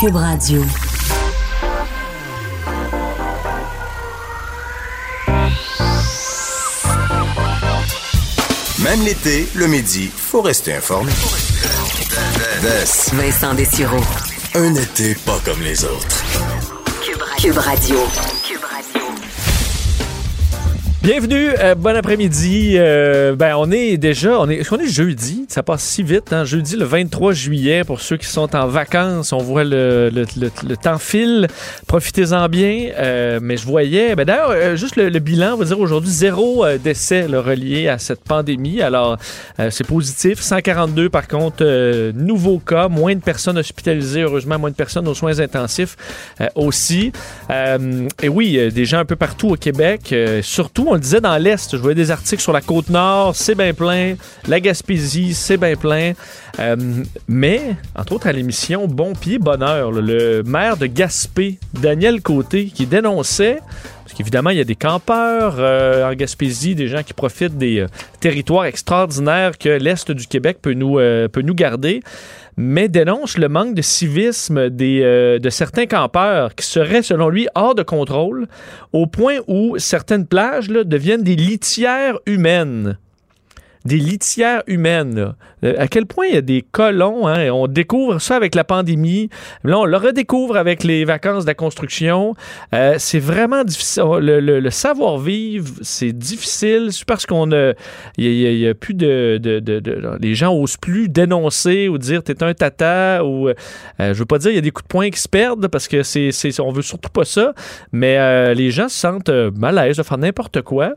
QUB Radio. Même l'été, le midi, faut rester informé. Vincent Dessureault. Un été pas comme les autres. QUB Radio. Bienvenue, bon après-midi. On est jeudi, ça passe si vite, hein? Jeudi le 23 juillet, pour ceux qui sont en vacances, on voit le temps file, profitez-en bien, mais je voyais, juste le bilan, on va dire aujourd'hui, zéro décès relié à cette pandémie, alors c'est positif, 142 par contre, nouveaux cas, moins de personnes hospitalisées, heureusement, moins de personnes aux soins intensifs aussi, et oui, des gens un peu partout au Québec, surtout on le disait dans l'Est, je voyais des articles sur la Côte-Nord, c'est bien plein, la Gaspésie, c'est bien plein, mais, entre autres à l'émission Bon Pied, Bonheur, le maire de Gaspé, Daniel Côté, qui dénonçait, parce qu'évidemment il y a des campeurs en Gaspésie, des gens qui profitent des territoires extraordinaires que l'Est du Québec peut nous garder, mais dénonce le manque de civisme de certains campeurs qui seraient, selon lui, hors de contrôle, au point où certaines plages là, deviennent des litières humaines. Des litières humaines. À quel point il y a des colons, hein? On découvre ça avec la pandémie, là on le redécouvre avec les vacances de la construction. C'est vraiment difficile. Le savoir-vivre, c'est difficile. C'est parce qu'on y a plus les gens n'osent plus dénoncer ou dire t'es un tata ou je veux pas dire il y a des coups de poing qui se perdent parce que c'est on veut surtout pas ça, mais les gens se sentent mal à l'aise de faire n'importe quoi.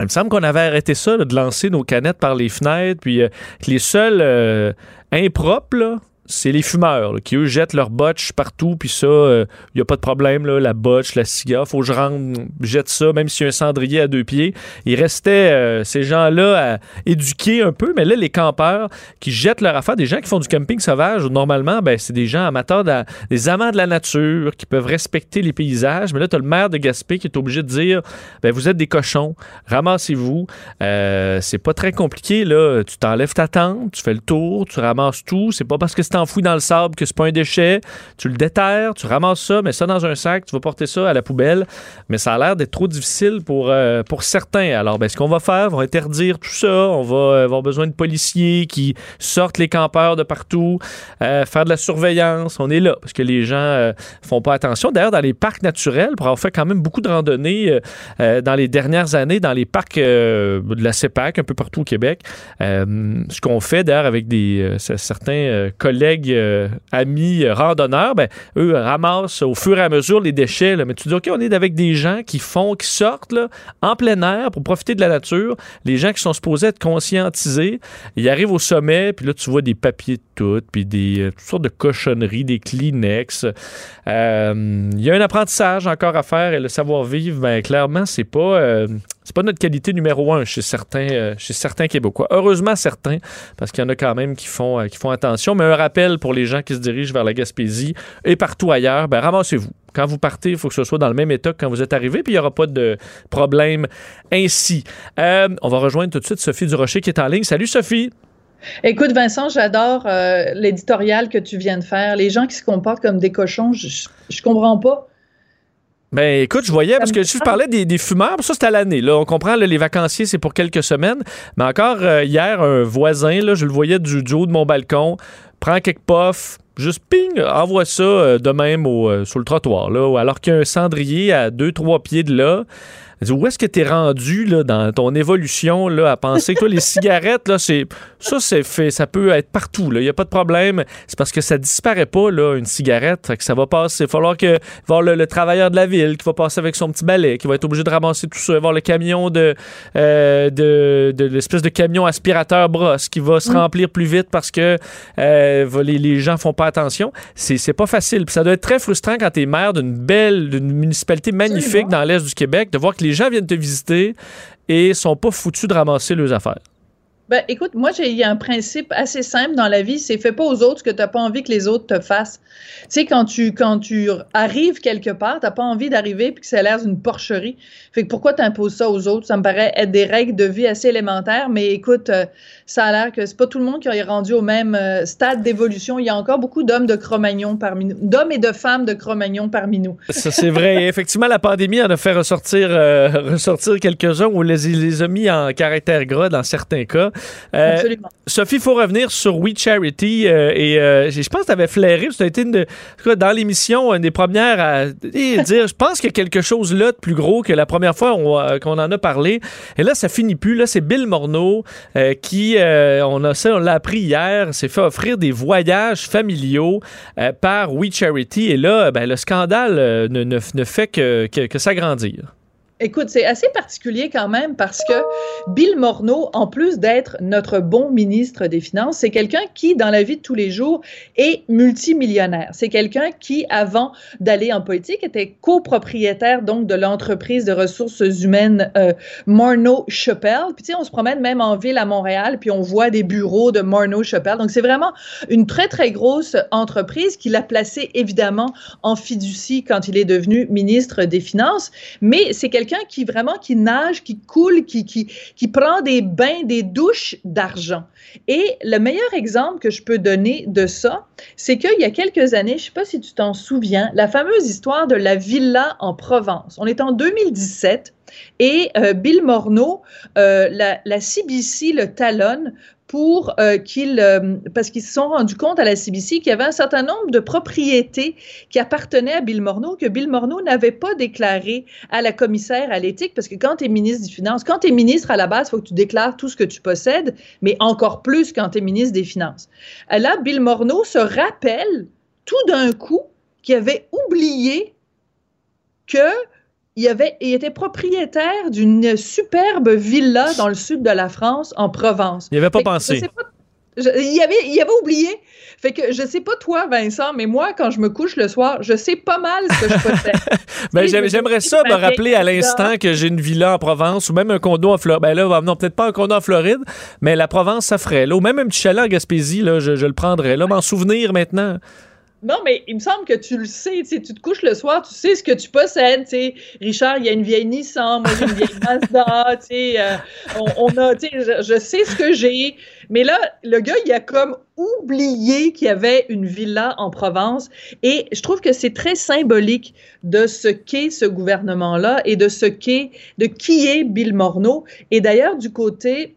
Il me semble qu'on avait arrêté ça, là, de lancer nos canettes par les fenêtres, puis les seuls impropres, là, c'est les fumeurs, là, qui, eux, jettent leur botche partout, puis ça, il n'y a pas de problème, là, la botche, la cigare, faut que je rentre, jette ça, même s'il y a un cendrier à deux pieds. Il restait ces gens-là à éduquer un peu, mais là, les campeurs qui jettent leur affaire, des gens qui font du camping sauvage, normalement, c'est des gens amateurs, des amants de la nature, qui peuvent respecter les paysages, mais là, tu as le maire de Gaspé qui est obligé de dire, vous êtes des cochons, ramassez-vous, c'est pas très compliqué, là, tu t'enlèves ta tente, tu fais le tour, tu ramasses tout, c'est pas parce que c'est enfoui dans le sable, que c'est pas un déchet, tu le déterres, tu ramasses ça, mets ça dans un sac, tu vas porter ça à la poubelle, mais ça a l'air d'être trop difficile pour certains. Alors, ce qu'on va faire, on va interdire tout ça, on va avoir besoin de policiers qui sortent les campeurs de partout, faire de la surveillance, on est là, parce que les gens font pas attention. D'ailleurs, dans les parcs naturels, pour avoir fait quand même beaucoup de randonnées dans les dernières années, dans les parcs de la CEPAC, un peu partout au Québec, ce qu'on fait d'ailleurs avec certains collègues amis randonneurs, eux ramassent au fur et à mesure les déchets. Là. Mais tu te dis, OK, on est avec des gens qui sortent là, en plein air pour profiter de la nature. Les gens qui sont supposés être conscientisés, ils arrivent au sommet, puis là, tu vois des papiers de tout, puis toutes sortes de cochonneries, des Kleenex. Il y a un apprentissage encore à faire et le savoir-vivre, clairement, c'est pas notre qualité numéro un chez certains Québécois. Heureusement, certains, parce qu'il y en a quand même qui font attention. Mais un rappel pour les gens qui se dirigent vers la Gaspésie et partout ailleurs, ramassez-vous. Quand vous partez, il faut que ce soit dans le même état que quand vous êtes arrivé, puis il n'y aura pas de problème ainsi. On va rejoindre tout de suite Sophie Durocher qui est en ligne. Salut Sophie! Écoute Vincent, j'adore l'éditorial que tu viens de faire. Les gens qui se comportent comme des cochons, je comprends pas. Écoute, je voyais, parce que je parlais des fumeurs, ça c'est à l'année, là, on comprend, là, les vacanciers c'est pour quelques semaines, mais encore hier, un voisin, là, je le voyais du haut de mon balcon, prend quelques puffs, juste ping, envoie ça de même sur le trottoir, là, alors qu'il y a un cendrier à 2-3 pieds de là. Où est-ce que t'es rendu là, dans ton évolution là, à penser que toi, les cigarettes, là, ça peut être partout. Il n'y a pas de problème. C'est parce que ça disparaît pas, là, une cigarette, que ça va passer. Il va falloir voir le travailleur de la ville qui va passer avec son petit balai, qui va être obligé de ramasser tout ça, voir le camion de l'espèce de camion aspirateur brosse qui va se remplir plus vite parce que les gens font pas attention. C'est pas facile. Puis ça doit être très frustrant quand t'es maire d'une municipalité magnifique dans l'Est du Québec, de voir que les gens viennent te visiter et sont pas foutus de ramasser leurs affaires. Ben, écoute, moi, il y a un principe assez simple dans la vie, c'est fais pas aux autres ce que t'as pas envie que les autres te fassent. Tu sais, quand tu arrives quelque part, t'as pas envie d'arriver puis que ça a l'air d'une porcherie. Fait que pourquoi t'imposes ça aux autres? Ça me paraît être des règles de vie assez élémentaires, mais écoute, ça a l'air que c'est pas tout le monde qui est rendu au même stade d'évolution. Il y a encore beaucoup d'hommes de Cro-Magnon parmi nous, d'hommes et de femmes de Cro-Magnon parmi nous. Ça, c'est vrai. Effectivement, la pandémie en a fait ressortir quelques-uns où les a mis en caractère gras dans certains cas. Sophie, il faut revenir sur We Charity et je pense que tu avais flairé, tu as été dans l'émission une des premières à dire je pense qu'il y a quelque chose là de plus gros que la première fois qu'on en a parlé, et là ça finit plus, là c'est Bill Morneau on l'a appris hier, s'est fait offrir des voyages familiaux par We Charity, et là ben, le scandale ne fait que s'agrandir. Écoute, c'est assez particulier quand même parce que Bill Morneau, en plus d'être notre bon ministre des Finances, c'est quelqu'un qui, dans la vie de tous les jours, est multimillionnaire. C'est quelqu'un qui, avant d'aller en politique, était copropriétaire donc de l'entreprise de ressources humaines Morneau Shepell. Puis tu sais, on se promène même en ville à Montréal, puis on voit des bureaux de Morneau Shepell. Donc c'est vraiment une très, très grosse entreprise qu'il a placée évidemment en fiducie quand il est devenu ministre des Finances. Mais c'est quelqu'un qui vraiment qui nage, qui coule, qui prend des bains, des douches d'argent. Et le meilleur exemple que je peux donner de ça, c'est qu'il y a quelques années, je ne sais pas si tu t'en souviens, la fameuse histoire de la villa en Provence. On est en 2017 et Bill Morneau, la CBC le talonne parce qu'ils se sont rendus compte à la CBC qu'il y avait un certain nombre de propriétés qui appartenaient à Bill Morneau, que Bill Morneau n'avait pas déclaré à la commissaire à l'éthique, parce que quand tu es ministre des Finances, quand tu es ministre à la base, il faut que tu déclares tout ce que tu possèdes, mais encore plus quand tu es ministre des Finances. Là, Bill Morneau se rappelle tout d'un coup qu'il avait oublié qu'il était propriétaire d'une superbe villa dans le sud de la France, en Provence. Il n'y avait pas pensé. Il avait oublié. Fait que je sais pas toi, Vincent, mais moi, quand je me couche le soir, je sais pas mal ce que je possède. Ben, j'aimerais ça me rappeler à l'instant que j'ai une villa en Provence ou même un condo en Floride. Ben là, non, peut-être pas un condo en Floride, mais la Provence, ça ferait là. Ou même un petit chalet en Gaspésie, là, je le prendrais. Là, m'en souvenir maintenant. Non, mais il me semble que tu le sais, tu te couches le soir, tu sais ce que tu possèdes, tu sais, Richard, il y a une vieille Nissan, moi j'ai une vieille Mazda, tu sais, je sais ce que j'ai, mais là, le gars, il a comme oublié qu'il y avait une villa en Provence, et je trouve que c'est très symbolique de ce qu'est ce gouvernement-là, et de qui est Bill Morneau, et d'ailleurs, du côté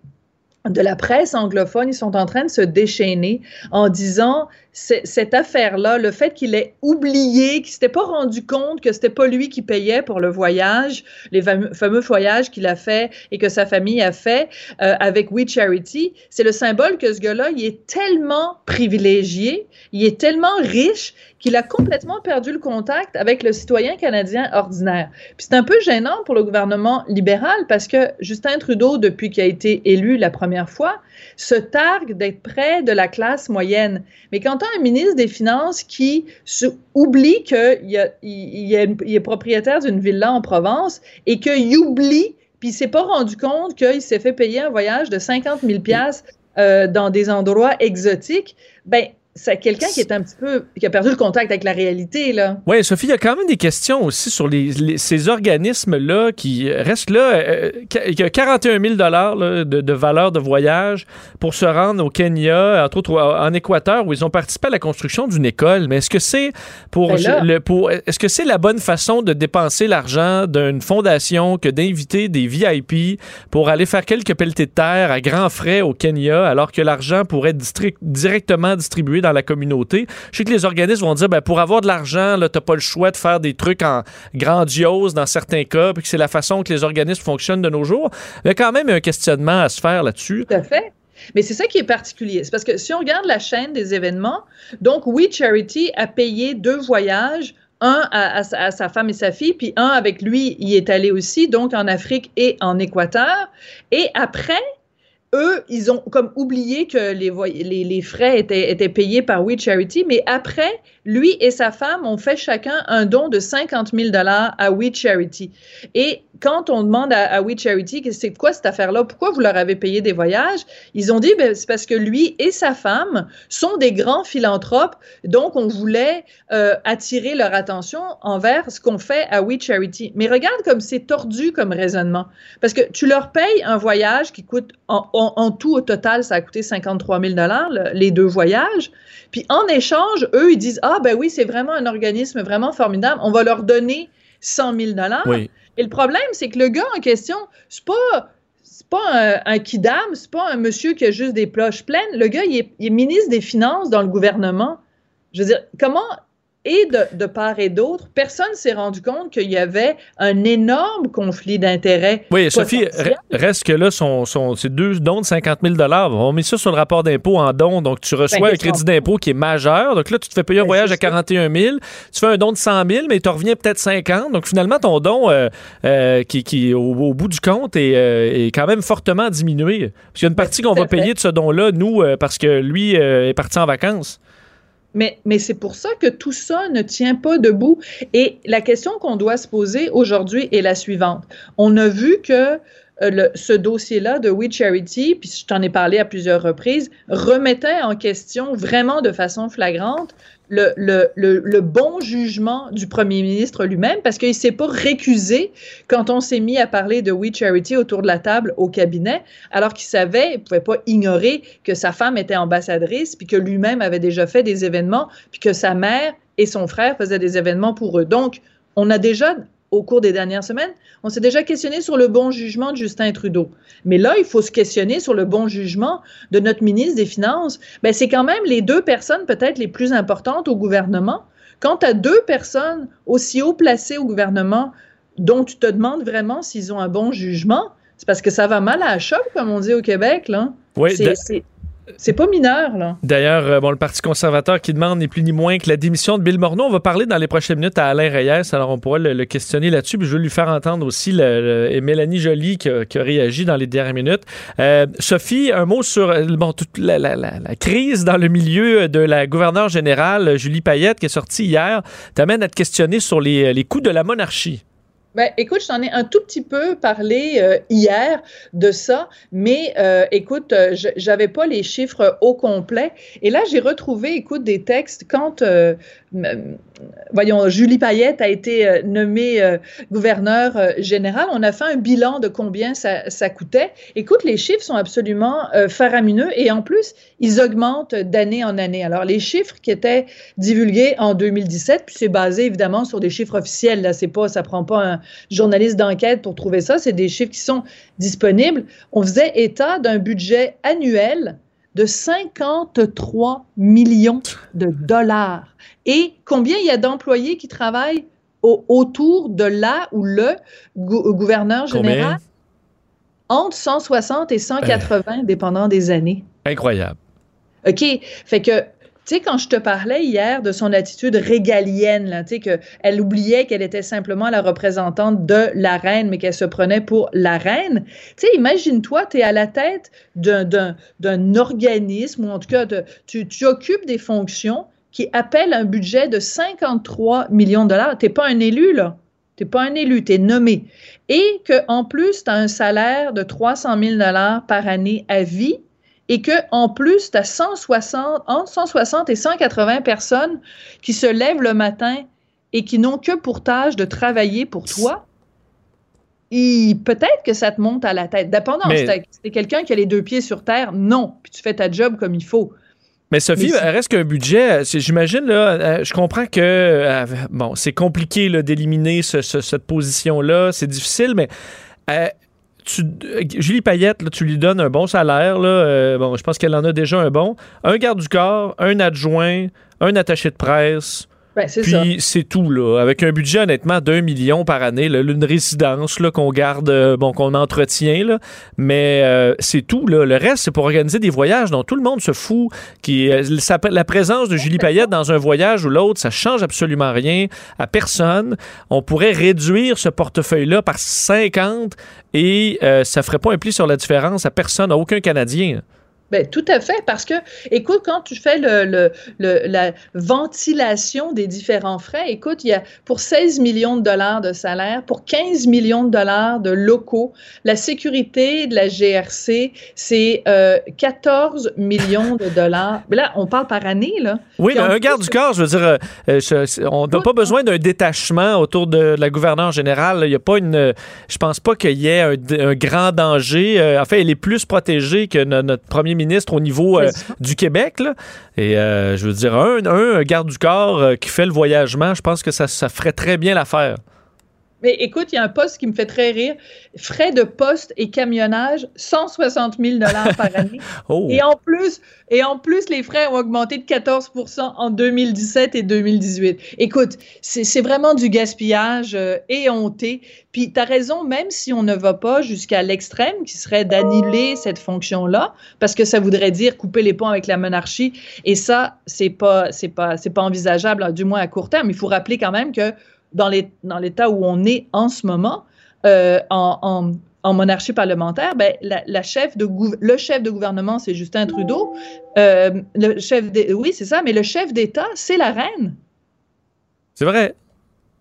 de la presse anglophone, ils sont en train de se déchaîner en disant cette affaire-là, le fait qu'il ait oublié, qu'il s'était pas rendu compte que c'était pas lui qui payait pour le voyage, les fameux voyages qu'il a fait et que sa famille a fait avec We Charity, c'est le symbole que ce gars-là, il est tellement privilégié, il est tellement riche qu'il a complètement perdu le contact avec le citoyen canadien ordinaire. Puis c'est un peu gênant pour le gouvernement libéral parce que Justin Trudeau, depuis qu'il a été élu la première fois, se targue d'être près de la classe moyenne. Mais quand on a un ministre des Finances qui oublie qu'il est propriétaire d'une villa en Provence et qu'il oublie, puis il ne s'est pas rendu compte qu'il s'est fait payer un voyage de 50 000 $ dans des endroits exotiques, bien, c'est quelqu'un qui est un petit peu qui a perdu le contact avec la réalité là. Ouais, Sophie, il y a quand même des questions aussi sur ces organismes là qui restent là. Il y a 41 000 $ de valeur de voyage pour se rendre au Kenya, entre autres en Équateur, où ils ont participé à la construction d'une école. Mais est-ce que c'est est-ce que c'est la bonne façon de dépenser l'argent d'une fondation que d'inviter des VIP pour aller faire quelques pelletées de terre à grands frais au Kenya, alors que l'argent pourrait être directement distribué dans la communauté? Je sais que les organismes vont dire ben, pour avoir de l'argent, là, t'as pas le choix de faire des trucs grandioses dans certains cas, puis que c'est la façon que les organismes fonctionnent de nos jours. Il y a quand même un questionnement à se faire là-dessus. Tout à fait. Mais c'est ça qui est particulier. C'est parce que si on regarde la chaîne des événements, donc We Charity a payé 2 voyages, un à sa femme et sa fille, puis un avec lui, il est allé aussi, donc en Afrique et en Équateur. Et après, eux, ils ont comme oublié que les frais étaient payés par We Charity, mais après, lui et sa femme ont fait chacun un don de 50 000 $ à We Charity. Et quand on demande à We Charity, c'est quoi cette affaire-là? Pourquoi vous leur avez payé des voyages? Ils ont dit, ben, c'est parce que lui et sa femme sont des grands philanthropes, donc on voulait attirer leur attention envers ce qu'on fait à We Charity. Mais regarde comme c'est tordu comme raisonnement, parce que tu leur payes un voyage qui coûte, en tout au total, ça a coûté 53 000 $, les deux voyages, puis en échange, eux, ils disent, ah ben oui, c'est vraiment un organisme vraiment formidable, on va leur donner 100 000 $. Oui. Et le problème, c'est que le gars en question, c'est pas un kidam, c'est pas un monsieur qui a juste des poches pleines. Le gars, il est ministre des Finances dans le gouvernement. Je veux dire, comment, et de part et d'autre, personne ne s'est rendu compte qu'il y avait un énorme conflit d'intérêts. Oui, Sophie, reste que là, c'est deux dons de 50 000 $. On met ça sur le rapport d'impôt en don, donc tu reçois un crédit d'impôt qui est majeur. Donc là, tu te fais payer un voyage à 41 000, tu fais un don de 100 000, mais tu reviens peut-être 50. Donc finalement, ton don qui au bout du compte, est quand même fortement diminué. Parce qu'il y a une partie qu'on va payer de ce don-là, nous, parce que lui est parti en vacances. Mais c'est pour ça que tout ça ne tient pas debout. Et la question qu'on doit se poser aujourd'hui est la suivante. On a vu que ce dossier-là de We Charity, puis je t'en ai parlé à plusieurs reprises, remettait en question vraiment de façon flagrante le bon jugement du premier ministre lui-même, parce qu'il ne s'est pas récusé quand on s'est mis à parler de We Charity autour de la table au cabinet, alors qu'il savait, il ne pouvait pas ignorer que sa femme était ambassadrice, puis que lui-même avait déjà fait des événements, puis que sa mère et son frère faisaient des événements pour eux. Donc, on a déjà, au cours des dernières semaines, on s'est déjà questionné sur le bon jugement de Justin Trudeau. Mais là, il faut se questionner sur le bon jugement de notre ministre des Finances. Ben, c'est quand même les deux personnes peut-être les plus importantes au gouvernement. Quand tu as deux personnes aussi haut placées au gouvernement dont tu te demandes vraiment s'ils ont un bon jugement, c'est parce que ça va mal à la chope, comme on dit au Québec, là. Oui, c'est pas mineur, là. D'ailleurs, le Parti conservateur qui demande ni plus ni moins que la démission de Bill Morneau. On va parler dans les prochaines minutes à Alain Rayes, alors on pourra le questionner là-dessus. Puis je veux lui faire entendre aussi Mélanie Joly qui a réagi dans les dernières minutes. Sophie, un mot sur toute la crise dans le milieu de la gouverneure générale, Julie Payette, qui est sortie hier, t'amène à te questionner sur les coûts de la monarchie. Ben, écoute, je t'en ai un tout petit peu parlé hier de ça, mais écoute, j'avais pas les chiffres au complet. Et là, j'ai retrouvé, écoute, des textes quand, Julie Payette a été nommée gouverneure générale. On a fait un bilan de combien ça coûtait. Écoute, les chiffres sont absolument faramineux et en plus, ils augmentent d'année en année. Alors, les chiffres qui étaient divulgués en 2017, puis c'est basé évidemment sur des chiffres officiels, là, ça prend pas un journaliste d'enquête pour trouver ça, c'est des chiffres qui sont disponibles. On faisait état d'un budget annuel de 53 millions de $. Et combien il y a d'employés qui travaillent autour de la ou le gouverneur général? Entre 160 et 180, dépendant des années. Incroyable. OK. Fait que, tu sais, quand je te parlais hier de son attitude régalienne, là, tu sais, qu'elle oubliait qu'elle était simplement la représentante de la reine, mais qu'elle se prenait pour la reine, tu sais, imagine-toi, tu es à la tête d'un organisme, ou en tout cas, tu occupes des fonctions qui appellent un budget de 53 millions de $. Tu n'es pas un élu, là. Tu n'es pas un élu, tu es nommé. Et qu'en plus, tu as un salaire de 300 000 $ par année à vie, et qu'en plus, tu as entre 160 et 180 personnes qui se lèvent le matin et qui n'ont que pour tâche de travailler pour toi, et peut-être que ça te monte à la tête. Dépendant, si t'es quelqu'un qui a les deux pieds sur terre, non, puis tu fais ta job comme il faut. Mais Sophie, reste qu'un budget, j'imagine, là, je comprends que c'est compliqué là, d'éliminer cette position-là, c'est difficile, mais... Julie Payette, là, tu lui donnes un bon salaire. Là, je pense qu'elle en a déjà un bon. Un garde du corps, un adjoint, un attaché de presse. Ben, c'est tout, là. Avec un budget, honnêtement, d'1 million par année. Là, une résidence là, qu'on garde, qu'on entretient. Là, mais c'est tout, là. Le reste, c'est pour organiser des voyages dont tout le monde se fout. La présence de Julie Payette dans un voyage ou l'autre, ça change absolument rien à personne. On pourrait réduire ce portefeuille-là par 50 et ça ferait pas un pli sur la différence à personne, à aucun Canadien. Ben, tout à fait, parce que, écoute, quand tu fais la ventilation des différents frais, écoute, il y a pour 16 millions de dollars de salaire, pour 15 millions de dollars de locaux, la sécurité de la GRC, c'est 14 millions de dollars. Mais là, on parle par année, là. Oui, mais un garde du corps, je veux dire, on n'a pas besoin d'un détachement autour de la gouverneure générale. Il n'y a pas une... Je pense pas qu'il y ait un grand danger. En fait, elle est plus protégée que notre premier ministre au niveau du Québec. Là. Et je veux dire, un garde du corps qui fait le voyagement, je pense que ça ferait très bien l'affaire. Mais écoute, il y a un poste qui me fait très rire. Frais de poste et camionnage, 160 000 $ par année. Oh. Et en plus, les frais ont augmenté de 14 % en 2017 et 2018. Écoute, c'est vraiment du gaspillage éhonté. Puis, t'as raison, même si on ne va pas jusqu'à l'extrême, qui serait d'annuler cette fonction-là, parce que ça voudrait dire couper les ponts avec la monarchie. Et ça, c'est pas envisageable, du moins à court terme. Il faut rappeler quand même que dans l'état où on est en ce moment, en monarchie parlementaire, ben, le chef de gouvernement, c'est Justin Trudeau. Oui, c'est ça, mais le chef d'État, c'est la reine. C'est vrai.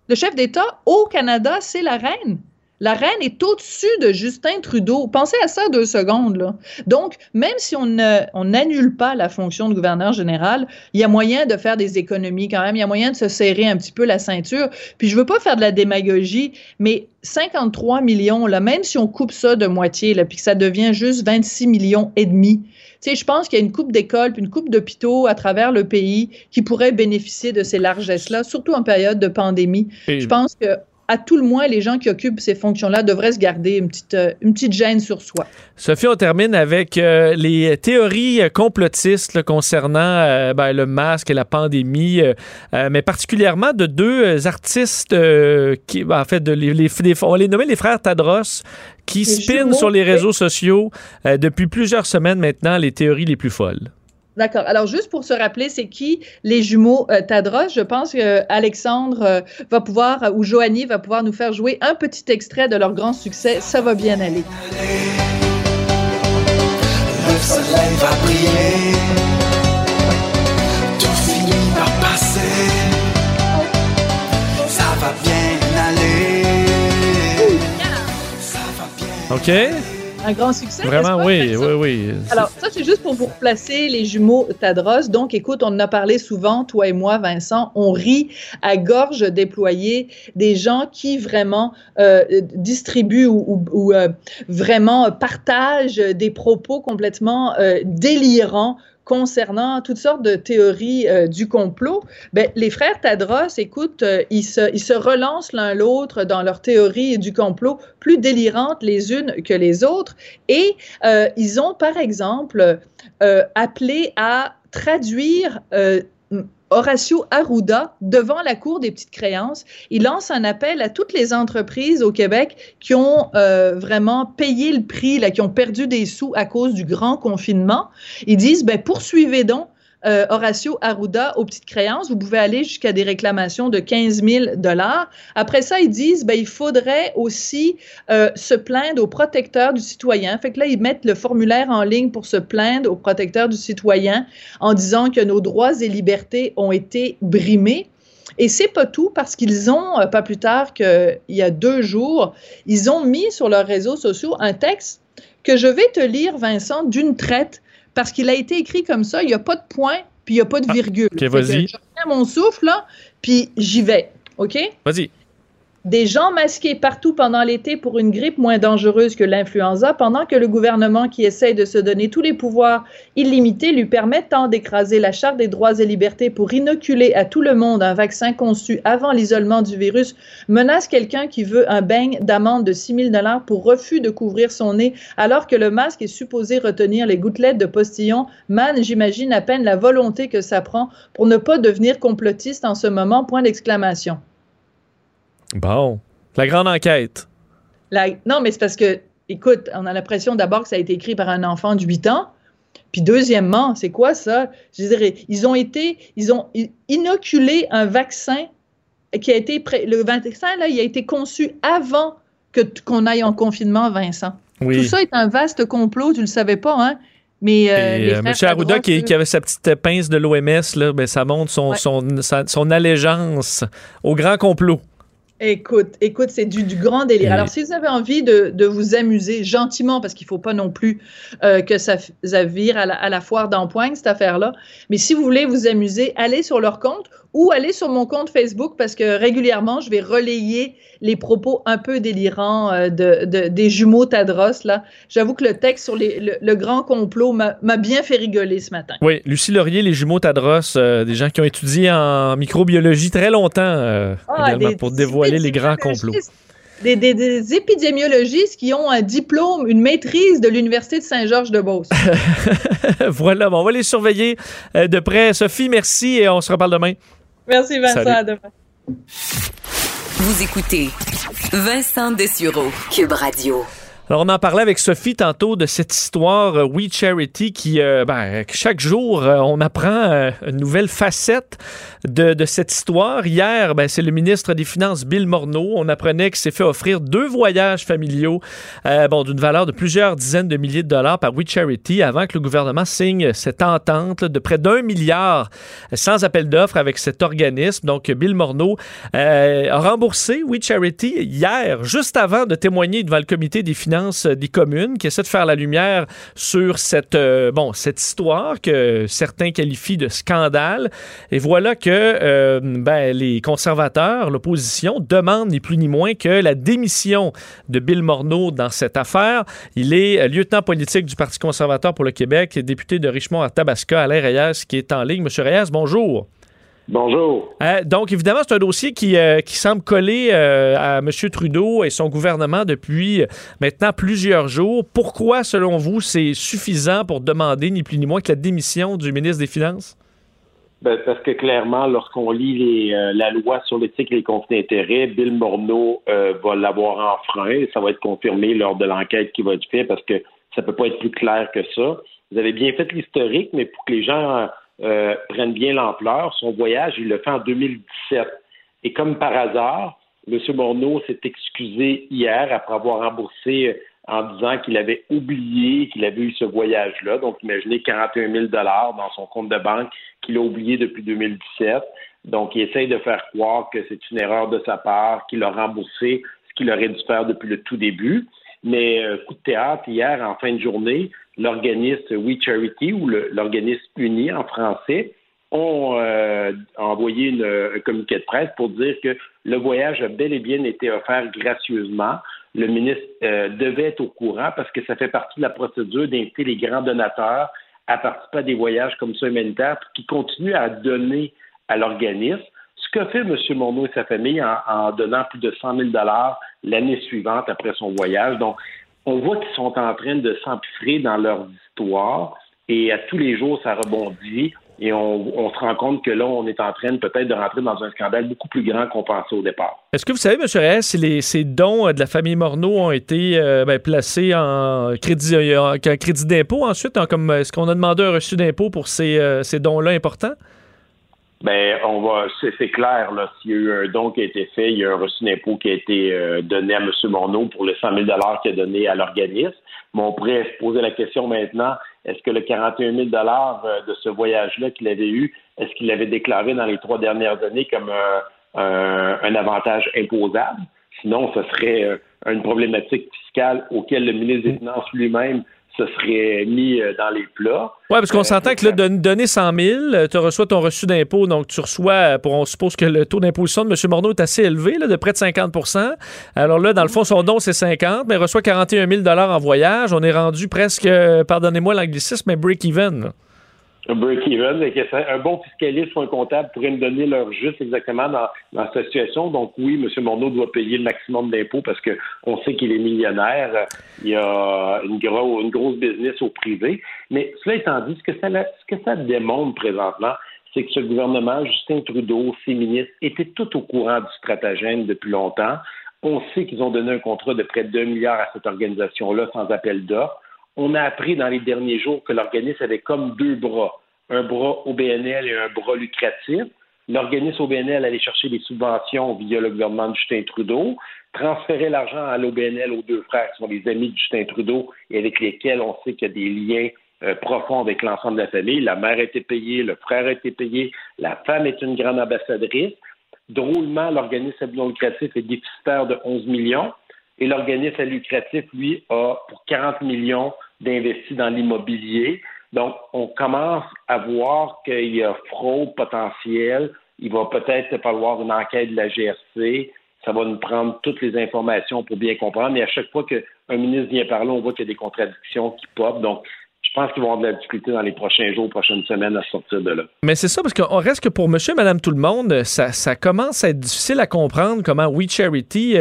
Le chef d'État au Canada, c'est la reine. La reine est au-dessus de Justin Trudeau. Pensez à ça 2 secondes, là. Donc, même si on n'annule pas la fonction de gouverneur général, il y a moyen de faire des économies quand même, il y a moyen de se serrer un petit peu la ceinture. Puis je veux pas faire de la démagogie, mais 53 millions, là, même si on coupe ça de moitié, là, puis que ça devient juste 26,5 millions, tu sais, je pense qu'il y a une coupe d'écoles, puis une coupe d'hôpitaux à travers le pays qui pourraient bénéficier de ces largesses-là, surtout en période de pandémie. Je pense que à tout le moins, les gens qui occupent ces fonctions-là devraient se garder une petite gêne sur soi. Sophie, on termine avec les théories complotistes là, concernant le masque et la pandémie, mais particulièrement de 2 artistes qui, en fait, on les nommait les Frères Tadros, qui spinent sur les réseaux sociaux depuis plusieurs semaines maintenant les théories les plus folles. D'accord. Alors, juste pour se rappeler, c'est qui les jumeaux Tadros? Je pense qu'Alexandre va pouvoir, ou Joanie va pouvoir nous faire jouer un petit extrait de leur grand succès. Ça va bien aller. Le soleil va briller. Tout finit par passer. Ça va bien aller. Ça va bien aller. OK. Un grand succès. Vraiment, oui. Alors, ça, c'est juste pour vous replacer les jumeaux Tadros. Donc, écoute, on en a parlé souvent, toi et moi, Vincent, on rit à gorge déployée des gens qui vraiment distribuent ou vraiment partagent des propos complètement délirants concernant toutes sortes de théories du complot. Ben, les frères Tadros, écoute, ils se relancent l'un l'autre dans leurs théories du complot, plus délirantes les unes que les autres. Et ils ont, par exemple, appelé à traduire Horacio Arruda devant la Cour des petites créances. Il lance un appel à toutes les entreprises au Québec qui ont vraiment payé le prix, là, qui ont perdu des sous à cause du grand confinement. Ils disent, ben, poursuivez donc Horacio Arruda aux petites créances. Vous pouvez aller jusqu'à des réclamations de 15 000 $. Après ça, ils disent, ben, il faudrait aussi se plaindre aux protecteurs du citoyen. Fait que là, ils mettent le formulaire en ligne pour se plaindre aux protecteurs du citoyen en disant que nos droits et libertés ont été brimés. Et c'est pas tout, parce qu'ils ont, pas plus tard qu'il y a 2 jours, ils ont mis sur leurs réseaux sociaux un texte que je vais te lire, Vincent, d'une traite, parce qu'il a été écrit comme ça, il n'y a pas de point, puis il n'y a pas de virgule. OK, vas-y. Je reprends mon souffle, là, puis j'y vais, OK? Vas-y. Des gens masqués partout pendant l'été pour une grippe moins dangereuse que l'influenza, pendant que le gouvernement qui essaye de se donner tous les pouvoirs illimités lui permettant d'écraser la Charte des droits et libertés pour inoculer à tout le monde un vaccin conçu avant l'isolement du virus, menace quelqu'un qui veut un beigne d'amende de 6 000 $ pour refus de couvrir son nez, alors que le masque est supposé retenir les gouttelettes de postillon. Man, j'imagine à peine la volonté que ça prend pour ne pas devenir complotiste en ce moment, point d'exclamation. Bon. La grande enquête. Non, mais c'est parce que, écoute, on a l'impression d'abord que ça a été écrit par un enfant de 8 ans. Puis deuxièmement, c'est quoi ça? Je dirais, ils ont inoculé un vaccin qui a été... Le vaccin, là, il a été conçu avant qu'on aille en confinement, Vincent. Oui. Tout ça est un vaste complot, tu le savais pas, hein? Mais M. Arruda qui avait sa petite pince de l'OMS, là, ben, ça montre son allégeance au grand complot. Écoute, c'est du grand délire. Alors, si vous avez envie de vous amuser gentiment, parce qu'il ne faut pas non plus que ça vire à la foire d'empoigne, cette affaire-là, mais si vous voulez vous amuser, allez sur leur compte ou allez sur mon compte Facebook, parce que régulièrement, je vais relayer les propos un peu délirants des jumeaux Tadros, là. J'avoue que le texte sur le grand complot m'a bien fait rigoler ce matin. Oui, Lucie Laurier, les jumeaux Tadros, des gens qui ont étudié en microbiologie très longtemps, également, pour dévoiler les grands complots. Des épidémiologistes qui ont un diplôme, une maîtrise de l'Université de Saint-Georges-de-Beauce. Voilà, bon, on va les surveiller de près. Sophie, merci et on se reparle demain. Merci Vincent, à demain. Vous écoutez Vincent Dessureault, QUB Radio. Alors, on en parlait avec Sophie tantôt de cette histoire We Charity qui, chaque jour, on apprend une nouvelle facette de cette histoire. Hier, c'est le ministre des Finances, Bill Morneau. On apprenait qu'il s'est fait offrir 2 voyages familiaux d'une valeur de plusieurs dizaines de milliers de dollars par We Charity avant que le gouvernement signe cette entente là, de près d'1 milliard sans appel d'offres avec cet organisme. Donc, Bill Morneau a remboursé We Charity hier, juste avant de témoigner devant le comité des finances des communes qui essaie de faire la lumière sur cette histoire que certains qualifient de scandale. Et voilà que les conservateurs, l'opposition, demandent ni plus ni moins que la démission de Bill Morneau dans cette affaire. Il est lieutenant politique du Parti conservateur pour le Québec et député de Richmond-Arthabaska, Alain Rayes, qui est en ligne. Monsieur Reyes, bonjour. Bonjour. Donc, évidemment, c'est un dossier qui semble coller à M. Trudeau et son gouvernement depuis maintenant plusieurs jours. Pourquoi, selon vous, c'est suffisant pour demander ni plus ni moins que la démission du ministre des Finances? Parce que clairement, lorsqu'on lit la loi sur l'éthique et les conflits d'intérêts, Bill Morneau va l'avoir enfreint et ça va être confirmé lors de l'enquête qui va être faite parce que ça ne peut pas être plus clair que ça. Vous avez bien fait l'historique, mais pour que les gens... prennent bien l'ampleur. Son voyage, il le fait en 2017. Et comme par hasard, M. Morneau s'est excusé hier après avoir remboursé en disant qu'il avait oublié qu'il avait eu ce voyage-là. Donc, imaginez 41 000 $ dans son compte de banque qu'il a oublié depuis 2017. Donc, il essaye de faire croire que c'est une erreur de sa part, qu'il a remboursé ce qu'il aurait dû faire depuis le tout début. Mais coup de théâtre, hier, en fin de journée, l'organisme We Charity, ou l'organisme Uni en français, ont envoyé un communiqué de presse pour dire que le voyage a bel et bien été offert gracieusement. Le ministre devait être au courant parce que ça fait partie de la procédure d'inviter les grands donateurs à participer à des voyages comme ça humanitaires qui continuent à donner à l'organisme. Ce qu'a fait M. Morneau et sa famille en donnant plus de 100 000 $ l'année suivante après son voyage. Donc, on voit qu'ils sont en train de s'empiffrer dans leur histoire et à tous les jours, ça rebondit et on se rend compte que là, on est en train peut-être de rentrer dans un scandale beaucoup plus grand qu'on pensait au départ. Est-ce que vous savez, M. Reyes, si ces dons de la famille Morneau ont été placés en crédit d'impôt ensuite? Comme est-ce qu'on a demandé un reçu d'impôt pour ces dons-là importants? C'est clair, là, s'il y a eu un don qui a été fait, il y a un reçu d'impôt qui a été donné à M. Morneau pour le 100 000 $ qu'il a donné à l'organisme. Mais on pourrait se poser la question maintenant, est-ce que le 41 000 $ de ce voyage-là qu'il avait eu, est-ce qu'il l'avait déclaré dans les 3 dernières années comme un avantage imposable? Sinon, ce serait une problématique fiscale auquel le ministre des Finances lui-même se serait mis dans les plats. Oui, parce qu'on s'entend que là, de donner 100 000, tu reçois ton reçu d'impôt, donc tu reçois, on suppose que le taux d'imposition de M. Morneau est assez élevé, là, de près de 50 %. Alors là, dans le fond, son don, c'est 50, mais il reçoit 41 000 $ en voyage. On est rendu presque, pardonnez-moi l'anglicisme, mais break-even. Un break-even, un bon fiscaliste ou un comptable pourrait me donner leur juste exactement dans cette situation. Donc oui, M. Morneau doit payer le maximum d'impôts parce qu'on sait qu'il est millionnaire. Il a une grosse business au privé. Mais cela étant dit, ce que ça démontre présentement, c'est que ce gouvernement, Justin Trudeau, ses ministres, étaient tout au courant du stratagème depuis longtemps. On sait qu'ils ont donné un contrat de près de 2 milliards à cette organisation-là sans appel d'offres. On a appris dans les derniers jours que l'organisme avait comme 2 bras, un bras OBNL et un bras lucratif. L'organisme OBNL allait chercher des subventions via le gouvernement de Justin Trudeau, transférait l'argent à l'OBNL aux 2 frères qui sont les amis de Justin Trudeau et avec lesquels on sait qu'il y a des liens profond avec l'ensemble de la famille. La mère a été payée, le frère a été payé, la femme est une grande ambassadrice. Drôlement, l'organisme non lucratif est déficitaire de 11 millions et l'organisme lucratif, lui, a pour 40 millions d'investis dans l'immobilier. Donc, on commence à voir qu'il y a fraude potentielle. Il va peut-être falloir une enquête de la GRC. Ça va nous prendre toutes les informations pour bien comprendre. Mais à chaque fois qu'un ministre vient parler, on voit qu'il y a des contradictions qui popent. Donc, je pense qu'ils vont avoir de la difficulté dans les prochains jours, prochaines semaines à sortir de là. Mais c'est ça, parce qu'on reste que pour monsieur et madame tout le monde, ça commence à être difficile à comprendre comment We Charity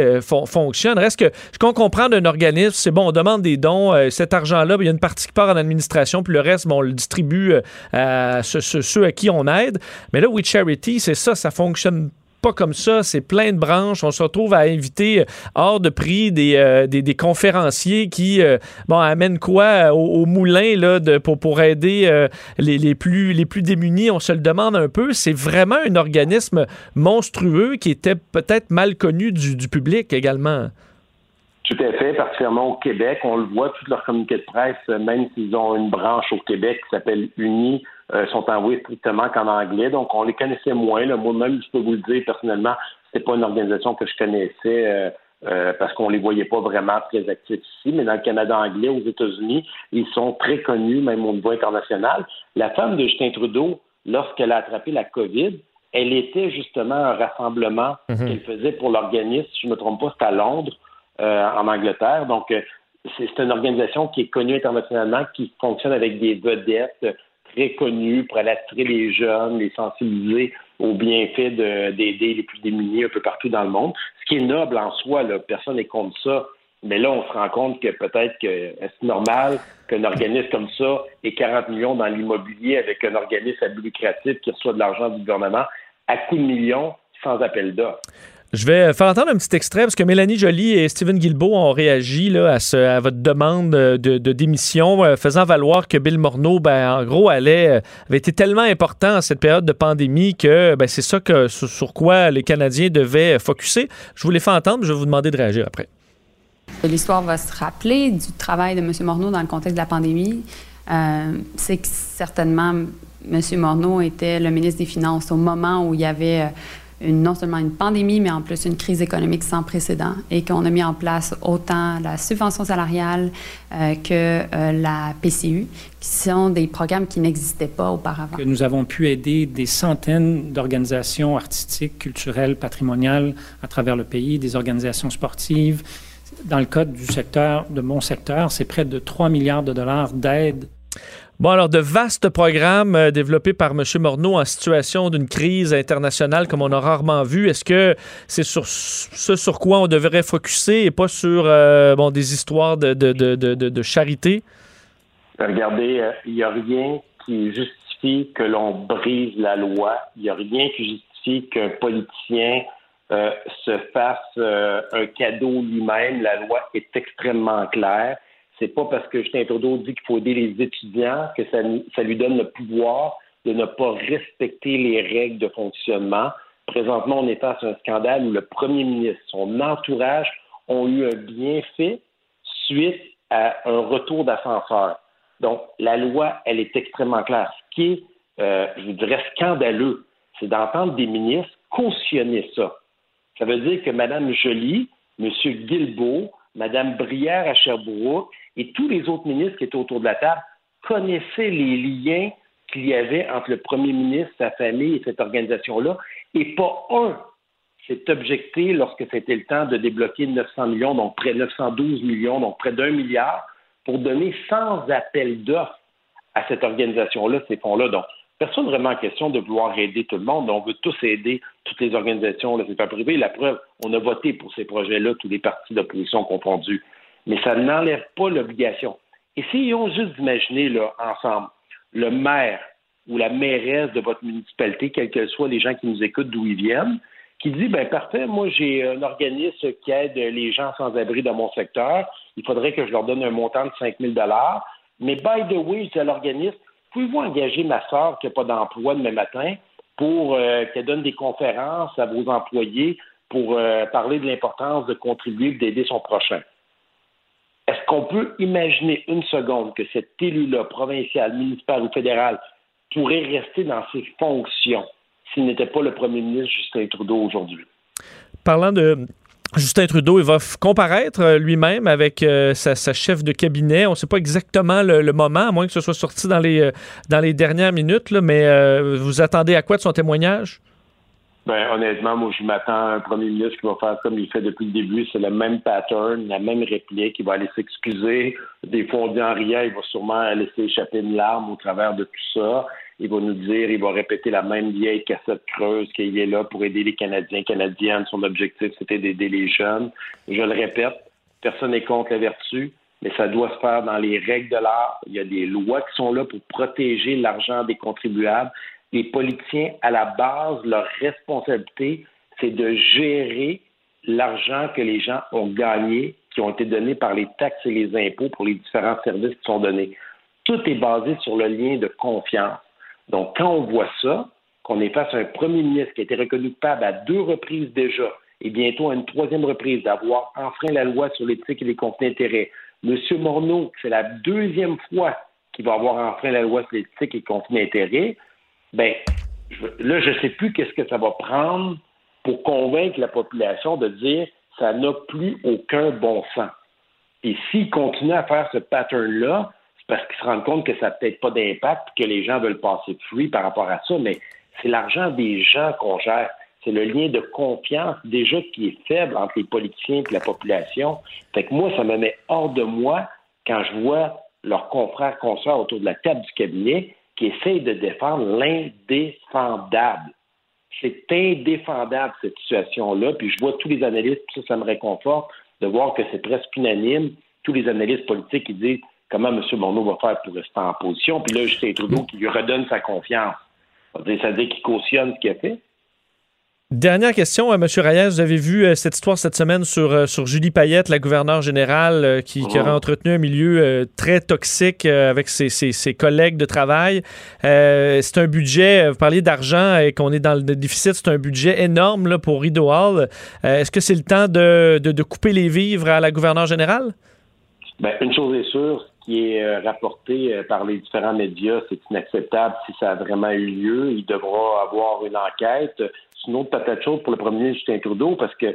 fonctionne. Reste que ce qu'on comprend d'un organisme, c'est bon, on demande des dons, cet argent-là, il y a une partie qui part en administration, puis le reste, bon, on le distribue à ceux à qui on aide. Mais là, We Charity, c'est ça, ça fonctionne pas comme ça, c'est plein de branches. On se retrouve à inviter hors de prix des conférenciers qui amènent quoi au moulin là, pour aider les plus démunis. On se le demande un peu. C'est vraiment un organisme monstrueux qui était peut-être mal connu du public également. Tout à fait, particulièrement au Québec. On le voit, toute leur communiqué de presse, même s'ils ont une branche au Québec qui s'appelle Uni, sont envoyés strictement qu'en anglais. Donc, on les connaissait moins. Là. Moi-même, je peux vous le dire, personnellement, c'était pas une organisation que je connaissais parce qu'on les voyait pas vraiment très actifs ici. Mais dans le Canada anglais, aux États-Unis, ils sont très connus, même au niveau international. La femme de Justin Trudeau, lorsqu'elle a attrapé la COVID, elle était justement à un rassemblement qu'elle faisait pour l'organisme. Si je ne me trompe pas, c'est à Londres, en Angleterre. Donc, c'est une organisation qui est connue internationalement, qui fonctionne avec des vedettes très connues pour aller attirer les jeunes, les sensibiliser aux bienfaits d'aider les plus démunis un peu partout dans le monde. Ce qui est noble en soi, là, personne n'est contre ça. Mais là, on se rend compte que peut-être que est-ce normal qu'un organisme comme ça ait 40 millions dans l'immobilier avec un organisme à but lucratif qui reçoit de l'argent du gouvernement à coups de millions sans appel d'offres. Je vais faire entendre un petit extrait parce que Mélanie Joly et Stephen Guilbeault ont réagi là, à votre demande de démission, faisant valoir que Bill Morneau, en gros, avait été tellement important en cette période de pandémie que c'est ça sur quoi les Canadiens devaient focusser. Je vous les fais entendre, je vais vous demander de réagir après. L'histoire va se rappeler du travail de M. Morneau dans le contexte de la pandémie. C'est que certainement, M. Morneau était le ministre des Finances au moment où il y avait... non seulement une pandémie, mais en plus une crise économique sans précédent et qu'on a mis en place autant la subvention salariale que la PCU, qui sont des programmes qui n'existaient pas auparavant. Que nous avons pu aider des centaines d'organisations artistiques, culturelles, patrimoniales à travers le pays, des organisations sportives. Dans le cadre du secteur, de mon secteur, c'est près de 3 milliards de dollars d'aide. Bon, alors, de vastes programmes développés par M. Morneau en situation d'une crise internationale comme on a rarement vu. Est-ce que c'est sur ce sur quoi on devrait focusser et pas sur des histoires de charité? Regardez, il n'y a rien qui justifie que l'on brise la loi. Il n'y a rien qui justifie qu'un politicien se fasse un cadeau lui-même. La loi est extrêmement claire. C'est pas parce que Justin Trudeau dit qu'il faut aider les étudiants que ça lui donne le pouvoir de ne pas respecter les règles de fonctionnement. Présentement, on est face à un scandale où le premier ministre, son entourage, ont eu un bienfait suite à un retour d'ascenseur. Donc, la loi, elle est extrêmement claire. Ce qui est, je vous dirais, scandaleux, c'est d'entendre des ministres cautionner ça. Ça veut dire que Mme Joly, M. Guilbeault, Mme Brière à Sherbrooke et tous les autres ministres qui étaient autour de la table connaissaient les liens qu'il y avait entre le premier ministre, sa famille et cette organisation-là. Et pas un s'est objecté lorsque c'était le temps de débloquer 900 millions, donc près de 912 millions, donc près d'un milliard, pour donner sans appel d'offres à cette organisation-là, ces fonds-là. Donc, personne vraiment en question de vouloir aider tout le monde. On veut tous aider toutes les organisations, le secteur privé. La preuve, on a voté pour ces projets-là, tous les partis d'opposition confondus. Mais ça n'enlève pas l'obligation. Et si on juste imaginé, là, ensemble, le maire ou la mairesse de votre municipalité, quels que soient les gens qui nous écoutent d'où ils viennent, qui dit, parfait, moi, j'ai un organisme qui aide les gens sans-abri dans mon secteur. Il faudrait que je leur donne un montant de 5 000 $. Mais by the way, je dis à l'organisme, pouvez-vous engager ma sœur qui n'a pas d'emploi demain matin pour qu'elle donne des conférences à vos employés pour parler de l'importance de contribuer et d'aider son prochain? Est-ce qu'on peut imaginer une seconde que cet élu-là, provincial, municipal ou fédéral, pourrait rester dans ses fonctions s'il n'était pas le premier ministre Justin Trudeau aujourd'hui? Parlant de Justin Trudeau, il va comparaître lui-même avec sa chef de cabinet. On ne sait pas exactement le moment, à moins que ce soit sorti dans les dernières minutes, là, mais vous attendez à quoi de son témoignage? Ben, honnêtement, moi, je m'attends à un premier ministre qui va faire comme il fait depuis le début. C'est le même pattern, la même réplique. Il va aller s'excuser. Des fois, on dit en riant, il va sûrement laisser échapper une larme au travers de tout ça. Il va nous dire, il va répéter la même vieille cassette creuse qu'il est là pour aider les Canadiens, Canadiennes. Son objectif, c'était d'aider les jeunes. Je le répète, personne n'est contre la vertu, mais ça doit se faire dans les règles de l'art. Il y a des lois qui sont là pour protéger l'argent des contribuables. Les politiciens, à la base, leur responsabilité, c'est de gérer l'argent que les gens ont gagné, qui ont été donnés par les taxes et les impôts pour les différents services qui sont donnés. Tout est basé sur le lien de confiance. Donc, quand on voit ça, qu'on est face à un premier ministre qui a été reconnu coupable à 2 reprises déjà, et bientôt à une 3e reprise d'avoir enfreint la loi sur l'éthique et les conflits d'intérêts. M. Morneau, c'est la 2e fois qu'il va avoir enfreint la loi sur l'éthique et les conflits d'intérêts. Bien, là, je ne sais plus qu'est-ce que ça va prendre pour convaincre la population de dire « ça n'a plus aucun bon sens ». Et s'ils continuent à faire ce pattern-là, c'est parce qu'ils se rendent compte que ça n'a peut-être pas d'impact et que les gens veulent passer de fruits par rapport à ça, mais c'est l'argent des gens qu'on gère. C'est le lien de confiance déjà qui est faible entre les politiciens et la population. Fait que moi, ça me met hors de moi quand je vois leurs confrères, consoeurs autour de la table du cabinet qui essaye de défendre l'indéfendable. C'est indéfendable, cette situation-là, puis je vois tous les analystes, puis ça me réconforte de voir que c'est presque unanime, tous les analystes politiques qui disent comment M. Morneau va faire pour rester en position, puis là, Justin Trudeau qui lui redonne sa confiance. Ça veut dire qu'il cautionne ce qu'il a fait. Dernière question, M. Rayes, vous avez vu cette histoire cette semaine sur Julie Payette, la gouverneure générale qui aurait entretenu un milieu très toxique avec ses collègues de travail. C'est un budget, vous parliez d'argent et qu'on est dans le déficit, c'est un budget énorme là, pour Rideau Hall. Est-ce que c'est le temps de couper les vivres à la gouverneure générale? Bien, une chose est sûre, ce qui est rapporté par les différents médias, c'est inacceptable. Si ça a vraiment eu lieu, il devra avoir une enquête. C'est une autre patate chaude pour le premier ministre Justin Trudeau parce qu'il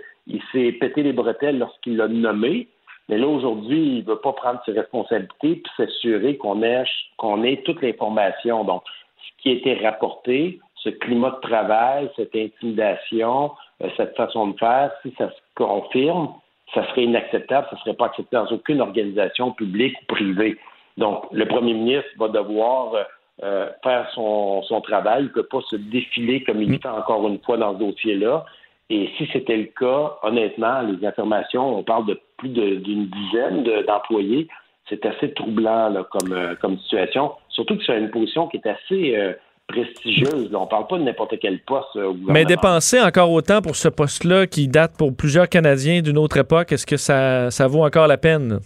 s'est pété les bretelles lorsqu'il l'a nommé. Mais là, aujourd'hui, il ne veut pas prendre ses responsabilités puis s'assurer qu'on ait toute l'information. Donc, ce qui a été rapporté, ce climat de travail, cette intimidation, cette façon de faire, si ça se confirme, ça serait inacceptable, ça ne serait pas accepté dans aucune organisation publique ou privée. Donc, le premier ministre va devoir faire son travail. Il ne peut pas se défiler comme il fait encore une fois dans ce dossier-là. Et si c'était le cas, honnêtement, les informations, on parle de plus d'une dizaine d'employés. C'est assez troublant là, comme situation. Surtout que c'est une position qui est assez prestigieuse. On ne parle pas de n'importe quel poste au gouvernement. Mais dépenser encore autant pour ce poste-là qui date pour plusieurs Canadiens d'une autre époque, est-ce que ça vaut encore la peine?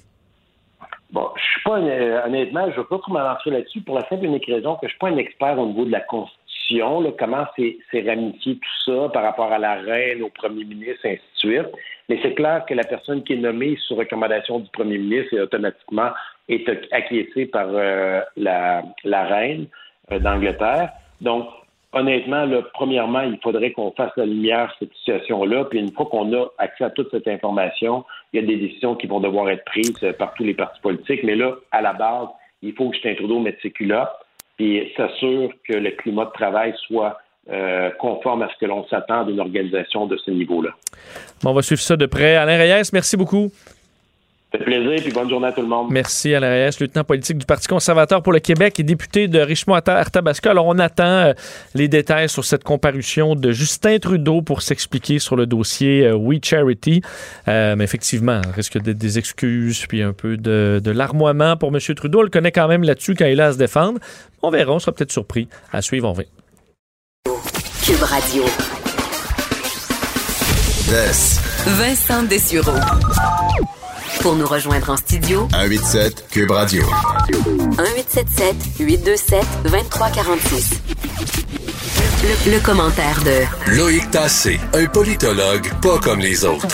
Bon, je suis pas honnêtement, je veux pas trop m'avancer là-dessus pour la simple et unique raison que je suis pas un expert au niveau de la Constitution, là, comment c'est ramifié tout ça par rapport à la reine, au premier ministre, ainsi de suite. Mais c'est clair que la personne qui est nommée sur recommandation du premier ministre est automatiquement acquiescée par la reine d'Angleterre. Donc, honnêtement, là, premièrement, il faudrait qu'on fasse la lumière sur cette situation-là. Puis une fois qu'on a accès à toute cette information, il y a des décisions qui vont devoir être prises par tous les partis politiques. Mais là, à la base, il faut que Justin Trudeau mette ses culottes et s'assure que le climat de travail soit conforme à ce que l'on s'attend d'une organisation de ce niveau-là. Bon, on va suivre ça de près. Alain Rayes, merci beaucoup. Ça fait plaisir, puis bonne journée à tout le monde. Merci Alain Rayes, lieutenant politique du Parti conservateur pour le Québec et député de Richmond-Arthabaska. Alors, on attend les détails sur cette comparution de Justin Trudeau pour s'expliquer sur le dossier We Charity. Mais effectivement, il risque d'être des excuses, puis un peu de larmoiement pour M. Trudeau. On le connaît quand même là-dessus quand il a à se défendre. On verra, on sera peut-être surpris. À suivre, on va. QUB Radio. Yes. Vincent Dessureault. Pour nous rejoindre en studio, 187 QUB Radio. 1-877-827-2346. Le commentaire de Loïc Tassé, un politologue pas comme les autres.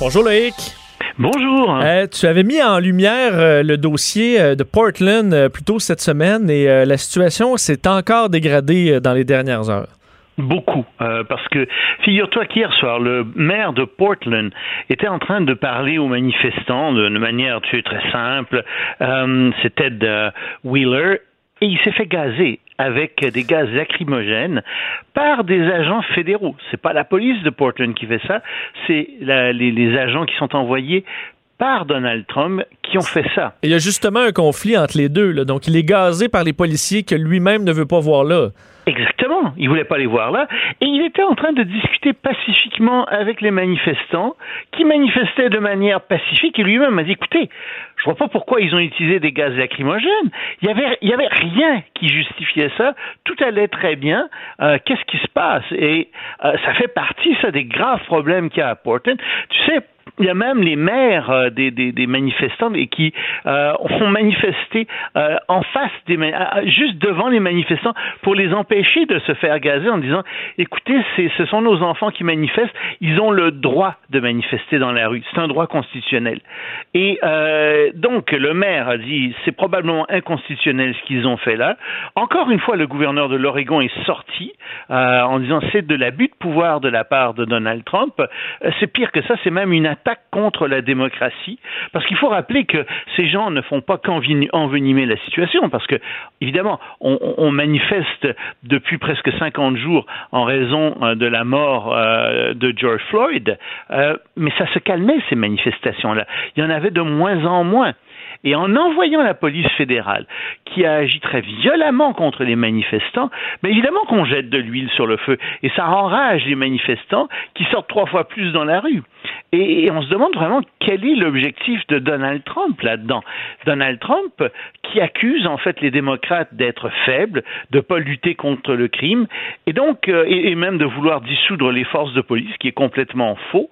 Bonjour Loïc. Bonjour. Tu avais mis en lumière le dossier de Portland plus tôt cette semaine et la situation s'est encore dégradée dans les dernières heures. Beaucoup, parce que figure-toi qu'hier soir, le maire de Portland était en train de parler aux manifestants d'une manière très simple. C'était de Wheeler et il s'est fait gazer avec des gaz lacrymogènes par des agents fédéraux. C'est pas la police de Portland qui fait ça, c'est les agents qui sont envoyés par Donald Trump qui ont fait ça. Il y a justement un conflit entre les deux, là. Donc il est gazé par les policiers que lui-même ne veut pas voir là. Exactement, il voulait pas les voir là, et il était en train de discuter pacifiquement avec les manifestants, qui manifestaient de manière pacifique, et lui-même a dit, écoutez, je vois pas pourquoi ils ont utilisé des gaz lacrymogènes, il y avait rien qui justifiait ça, tout allait très bien, qu'est-ce qui se passe? Et ça fait partie, ça, des graves problèmes qu'il y a à Portland. Tu sais, il y a même les maires des manifestants qui ont manifesté en face juste devant les manifestants pour les empêcher de se faire gazer en disant « Écoutez, ce sont nos enfants qui manifestent, ils ont le droit de manifester dans la rue, c'est un droit constitutionnel. » Et donc, le maire a dit « C'est probablement inconstitutionnel ce qu'ils ont fait là. » Encore une fois, le gouverneur de l'Oregon est sorti en disant « C'est de l'abus de pouvoir de la part de Donald Trump. » C'est pire que ça, c'est même une attaque contre la démocratie, parce qu'il faut rappeler que ces gens ne font pas qu'envenimer la situation, parce que, évidemment, on manifeste depuis presque 50 jours en raison de la mort de George Floyd, mais ça se calmait, ces manifestations-là. Il y en avait de moins en moins. Et en envoyant la police fédérale, qui a agi très violemment contre les manifestants, bien évidemment qu'on jette de l'huile sur le feu. Et ça enrage les manifestants qui sortent 3 fois plus dans la rue. Et on se demande vraiment quel est l'objectif de Donald Trump là-dedans. Donald Trump qui accuse en fait les démocrates d'être faibles, de ne pas lutter contre le crime, et donc et même de vouloir dissoudre les forces de police, ce qui est complètement faux.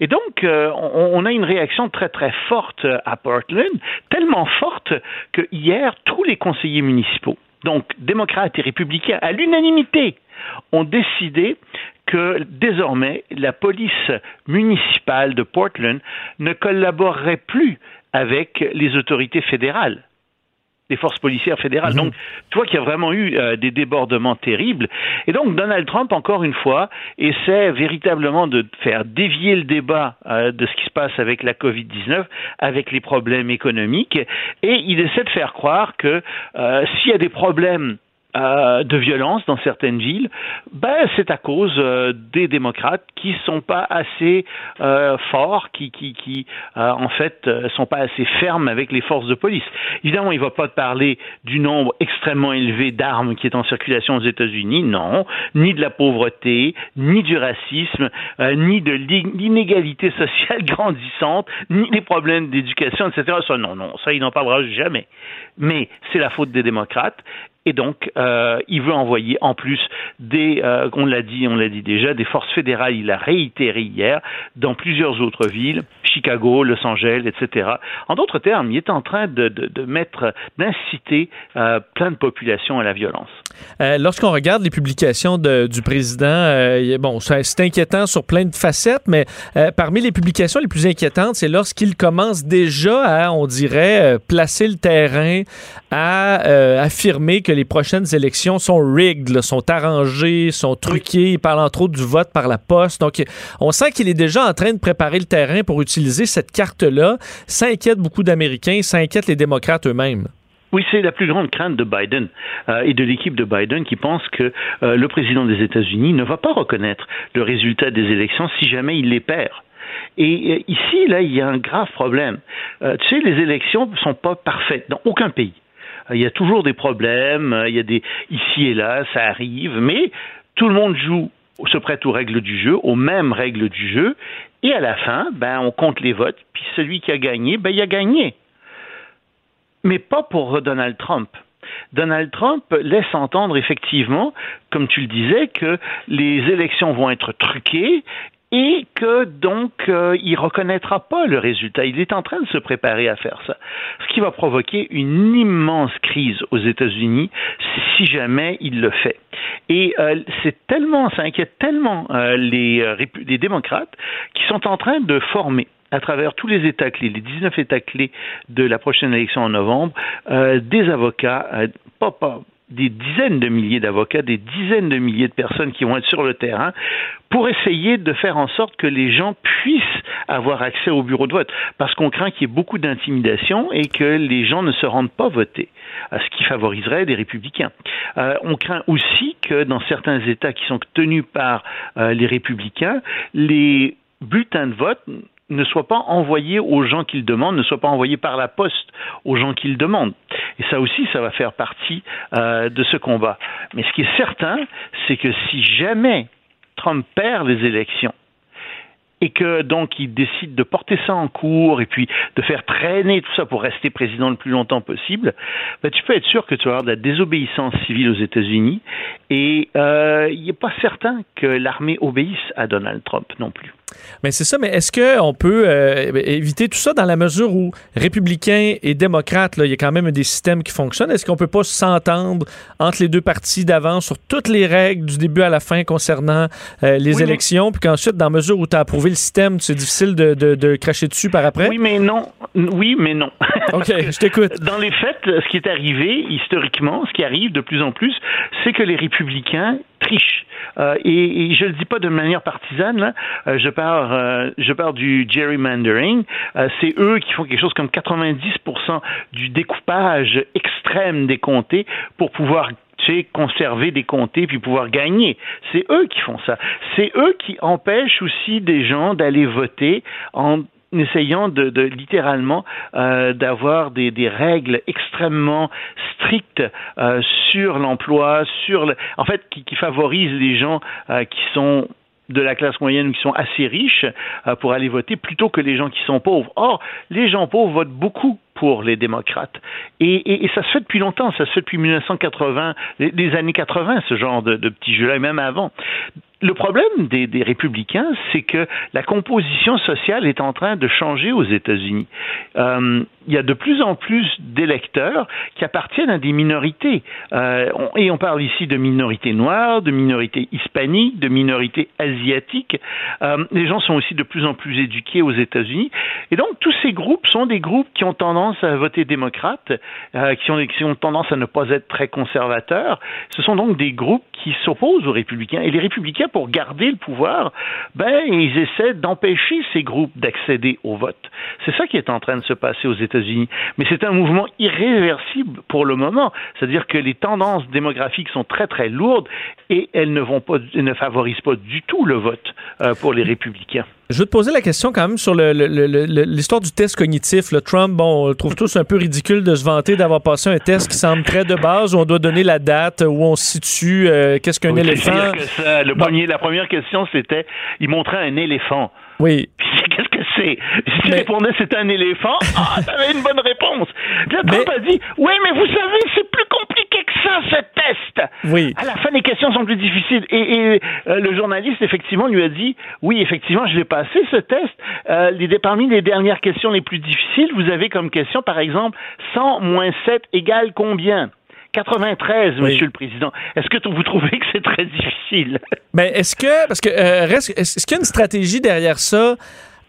Et donc on a une réaction très très forte à Portland, tellement forte que hier tous les conseillers municipaux, donc démocrates et républicains, à l'unanimité, ont décidé que désormais la police municipale de Portland ne collaborerait plus avec les autorités fédérales, les forces policières fédérales. Donc, tu vois qu'il y a vraiment eu des débordements terribles. Et donc, Donald Trump, encore une fois, essaie véritablement de faire dévier le débat de ce qui se passe avec la COVID-19, avec les problèmes économiques, et il essaie de faire croire que s'il y a des problèmes de violence dans certaines villes, ben c'est à cause des démocrates qui sont pas assez forts, qui en fait sont pas assez fermes avec les forces de police. Évidemment, il va pas parler du nombre extrêmement élevé d'armes qui est en circulation aux États-Unis, non, ni de la pauvreté, ni du racisme, ni de l'inégalité sociale grandissante, ni des problèmes d'éducation, etc. Ça, non, ça il n'en parlera jamais. Mais c'est la faute des démocrates. Et donc, il veut envoyer en plus on l'a dit déjà, des forces fédérales. Il l'a réitéré hier dans plusieurs autres villes, Chicago, Los Angeles, etc. En d'autres termes, il est en train d'inciter plein de populations à la violence. Lorsqu'on regarde les publications du président, c'est inquiétant sur plein de facettes, mais parmi les publications les plus inquiétantes, c'est lorsqu'il commence déjà à, on dirait, placer le terrain, à affirmer que les prochaines élections sont rigged, là, sont arrangées, sont truquées. Il parle entre autres du vote par la poste. Donc, on sent qu'il est déjà en train de préparer le terrain pour utiliser cette carte-là. Ça inquiète beaucoup d'Américains, ça inquiète les démocrates eux-mêmes. Oui, c'est la plus grande crainte de Biden et de l'équipe de Biden qui pense que le président des États-Unis ne va pas reconnaître le résultat des élections si jamais il les perd. Et ici, là, il y a un grave problème. Les élections ne sont pas parfaites dans aucun pays. Il y a toujours des problèmes, il y a des ici et là, ça arrive, mais tout le monde se prête aux règles du jeu, aux mêmes règles du jeu, et à la fin, on compte les votes, puis celui qui a gagné, il a gagné. Mais pas pour Donald Trump. Donald Trump laisse entendre effectivement, comme tu le disais, que les élections vont être truquées, et que donc il reconnaîtra pas le résultat. Il est en train de se préparer à faire ça. Ce qui va provoquer une immense crise aux États-Unis si jamais il le fait. Et ça inquiète tellement les démocrates qui sont en train de former à travers tous les États clés, les 19 États clés de la prochaine élection en novembre, des avocats, des dizaines de milliers d'avocats, des dizaines de milliers de personnes qui vont être sur le terrain pour essayer de faire en sorte que les gens puissent avoir accès au bureau de vote, parce qu'on craint qu'il y ait beaucoup d'intimidation et que les gens ne se rendent pas voter, ce qui favoriserait les républicains. On craint aussi que dans certains États qui sont tenus par les républicains, les bulletins de vote ne soient pas envoyés aux gens qu'ils demandent, ne soient pas envoyés par la poste aux gens qu'ils demandent. Et ça aussi, ça va faire partie de ce combat. Mais ce qui est certain, c'est que si jamais Trump perd les élections, et que donc il décide de porter ça en cours et puis de faire traîner tout ça pour rester président le plus longtemps possible, ben, tu peux être sûr que tu vas avoir de la désobéissance civile aux États-Unis, et il n'est pas certain que l'armée obéisse à Donald Trump non plus. Mais c'est ça, mais est-ce qu'on peut éviter tout ça dans la mesure où républicains et démocrates, là, il y a quand même des systèmes qui fonctionnent, est-ce qu'on ne peut pas s'entendre entre les deux partis d'avance sur toutes les règles du début à la fin concernant les élections, puis qu'ensuite, dans la mesure où tu as approuvé le système, c'est difficile de cracher dessus par après? Oui, mais non. Oui, mais non. OK, je t'écoute. Dans les faits, ce qui est arrivé historiquement, ce qui arrive de plus en plus, c'est que les républicains triche. Et je le dis pas de manière partisane, là. Je parle du gerrymandering. C'est eux qui font quelque chose comme 90% du découpage extrême des comtés pour pouvoir conserver des comtés puis pouvoir gagner. C'est eux qui font ça. C'est eux qui empêchent aussi des gens d'aller voter en essayant de littéralement d'avoir des règles extrêmement strictes sur l'emploi, en fait, qui favorisent les gens qui sont de la classe moyenne, qui sont assez riches pour aller voter, plutôt que les gens qui sont pauvres. Or, les gens pauvres votent beaucoup pour les démocrates. Et ça se fait depuis longtemps, ça se fait depuis 1980, les années 80, ce genre de petits jeux-là, et même avant. Le problème des républicains, c'est que la composition sociale est en train de changer aux États-Unis. Il y a de plus en plus d'électeurs qui appartiennent à des minorités. Et on parle ici de minorités noires, de minorités hispaniques, de minorités asiatiques. Les gens sont aussi de plus en plus éduqués aux États-Unis. Et donc, tous ces groupes sont des groupes qui ont tendance à voter démocrate, qui ont tendance à ne pas être très conservateurs. Ce sont donc des groupes qui s'opposent aux républicains. Et les républicains, pour garder le pouvoir, ils essaient d'empêcher ces groupes d'accéder au vote. C'est ça qui est en train de se passer aux États-Unis. Mais c'est un mouvement irréversible pour le moment. C'est-à-dire que les tendances démographiques sont très, très lourdes et elles ne favorisent pas du tout le vote pour les républicains. Je veux te poser la question quand même sur l'histoire du test cognitif. Le Trump, on le trouve tous un peu ridicule de se vanter d'avoir passé un test qui semble très de base, où on doit donner la date, où on se situe, qu'est-ce qu'un éléphant? La première question, c'était, il montrait un éléphant. Oui. Puis qu'est-ce que c'est? Si tu répondais c'était un éléphant, t'avais une bonne réponse. Puis là, Trump a dit, oui, mais vous savez, c'est plus compliqué que ça, ce test. Oui. À la fin, les questions sont plus difficiles. Et le journaliste, effectivement, lui a dit, oui, effectivement, je l'ai passé, ce test. Parmi les dernières questions les plus difficiles, vous avez comme question, par exemple, 100 moins 7 égale combien? 93, Monsieur le Président. Est-ce que vous trouvez que c'est très difficile? Mais est-ce qu'il y a une stratégie derrière ça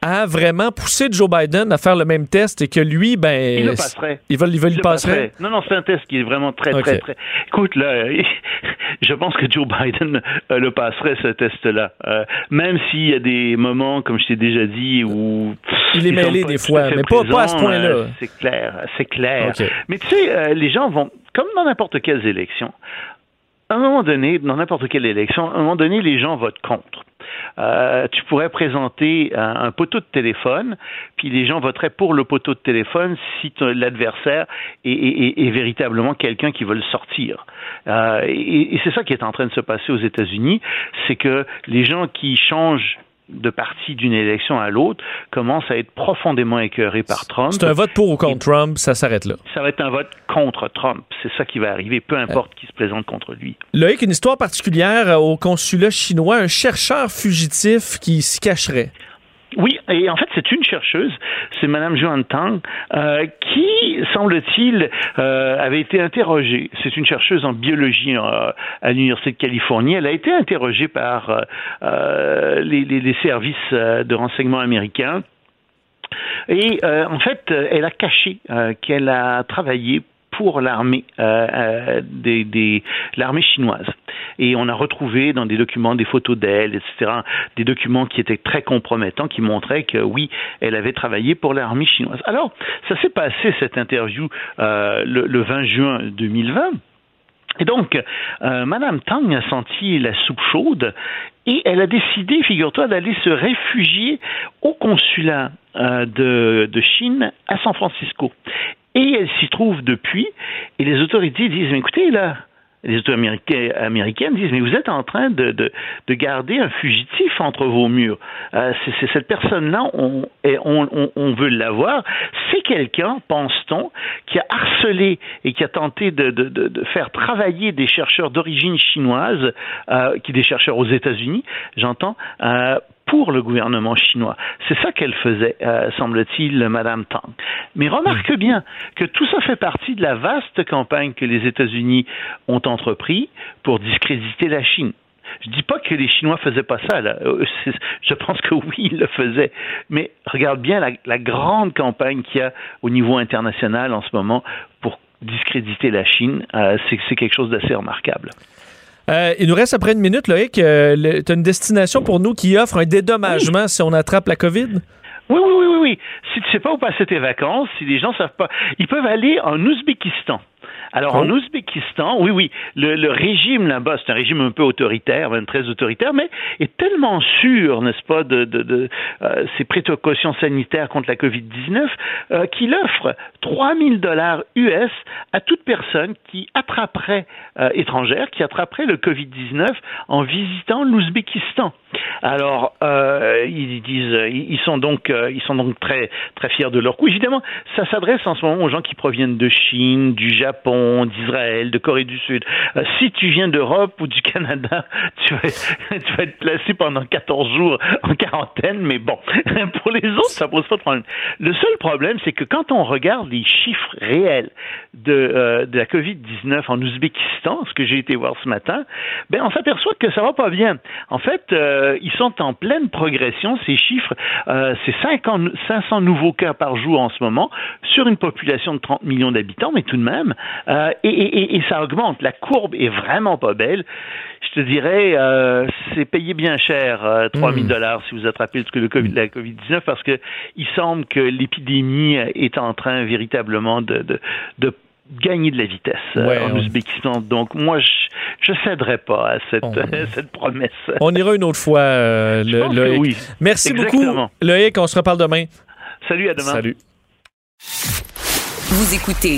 à vraiment pousser Joe Biden à faire le même test et que lui, il le passerait. Il le passerait. Non, c'est un test qui est vraiment très, très, très... Écoute, là, je pense que Joe Biden le passerait, ce test-là. Même s'il y a des moments, comme je t'ai déjà dit, où... Il est mêlé des fois, mais pas à ce point-là. C'est clair. Okay. Mais tu sais, les gens vont... Comme dans n'importe quelle élection, à un moment donné, les gens votent contre. Tu pourrais présenter un poteau de téléphone, puis les gens voteraient pour le poteau de téléphone si l'adversaire est véritablement quelqu'un qui veut le sortir. Et c'est ça qui est en train de se passer aux États-Unis, c'est que les gens qui changent de parti d'une élection à l'autre commence à être profondément écœuré par Trump. C'est un vote pour ou contre Trump, ça s'arrête là. Ça va être un vote contre Trump, c'est ça qui va arriver, peu importe qui se présente contre lui. Loïc, une histoire particulière au consulat chinois, un chercheur fugitif qui s'y cacherait. Oui, et en fait, c'est une chercheuse, c'est Mme Joanne Tang, qui, semble-t-il, avait été interrogée. C'est une chercheuse en biologie à l'Université de Californie. Elle a été interrogée par les services de renseignement américains Et en fait, elle a caché qu'elle a travaillé pour l'armée l'armée chinoise. Et on a retrouvé dans des documents des photos d'elle, etc., des documents qui étaient très compromettants, qui montraient que, oui, elle avait travaillé pour l'armée chinoise. Alors, ça s'est passé, cette interview, le 20 juin 2020. Et donc, Madame Tang a senti la soupe chaude et elle a décidé, figure-toi, d'aller se réfugier au consulat de Chine à San Francisco. Et elle s'y trouve depuis, et les autorités disent, mais écoutez, là, les autorités américaines disent, mais vous êtes en train de garder un fugitif entre vos murs. C'est cette personne-là, on veut l'avoir. C'est quelqu'un, pense-t-on, qui a harcelé et qui a tenté de faire travailler des chercheurs d'origine chinoise, des chercheurs aux États-Unis, j'entends, pour le gouvernement chinois. C'est ça qu'elle faisait, semble-t-il, Madame Tang. Mais remarque bien que tout ça fait partie de la vaste campagne que les États-Unis ont entreprise pour discréditer la Chine. Je dis pas que les Chinois faisaient pas ça, là. Je pense que oui, ils le faisaient. Mais regarde bien la grande campagne qu'il y a au niveau international en ce moment pour discréditer la Chine. C'est quelque chose d'assez remarquable. Il nous reste après une minute, Loïc. Tu as une destination pour nous qui offre un dédommagement si on attrape la COVID? Oui. Si tu ne sais pas où passer tes vacances, si les gens ne savent pas, ils peuvent aller en Ouzbékistan. Alors, en Ouzbékistan, le régime là-bas, c'est un régime un peu autoritaire, même très autoritaire, mais est tellement sûr, n'est-ce pas, de ses précautions sanitaires contre la COVID-19, qu'il offre $3,000 US à toute personne qui attraperait, étrangère, qui attraperait le COVID-19 en visitant l'Ouzbékistan. Alors, ils sont donc très, très fiers de leur coup. Évidemment, ça s'adresse en ce moment aux gens qui proviennent de Chine, du Japon, d'Israël, de Corée du Sud. Si tu viens d'Europe ou du Canada, tu vas être placé pendant 14 jours en quarantaine, mais bon, pour les autres, ça pose pas de problème. Le seul problème, c'est que quand on regarde les chiffres réels de la COVID-19 en Ouzbékistan, ce que j'ai été voir ce matin, ben on s'aperçoit que ça va pas bien. En fait, ils sont en pleine progression, ces chiffres. C'est 500 nouveaux cas par jour en ce moment, sur une population de 30 millions d'habitants, mais tout de même, et ça augmente. La courbe est vraiment pas belle. Je te dirais, c'est payé bien cher, $3,000 si vous attrapez la COVID-19, parce que il semble que l'épidémie est en train véritablement de gagner de la vitesse en Ouzbékistan. Donc, moi, je ne céderai pas à cette promesse. On ira une autre fois, Loïc. Oui. Merci beaucoup, Loïc. On se reparle demain. Salut, à demain. Salut. Vous écoutez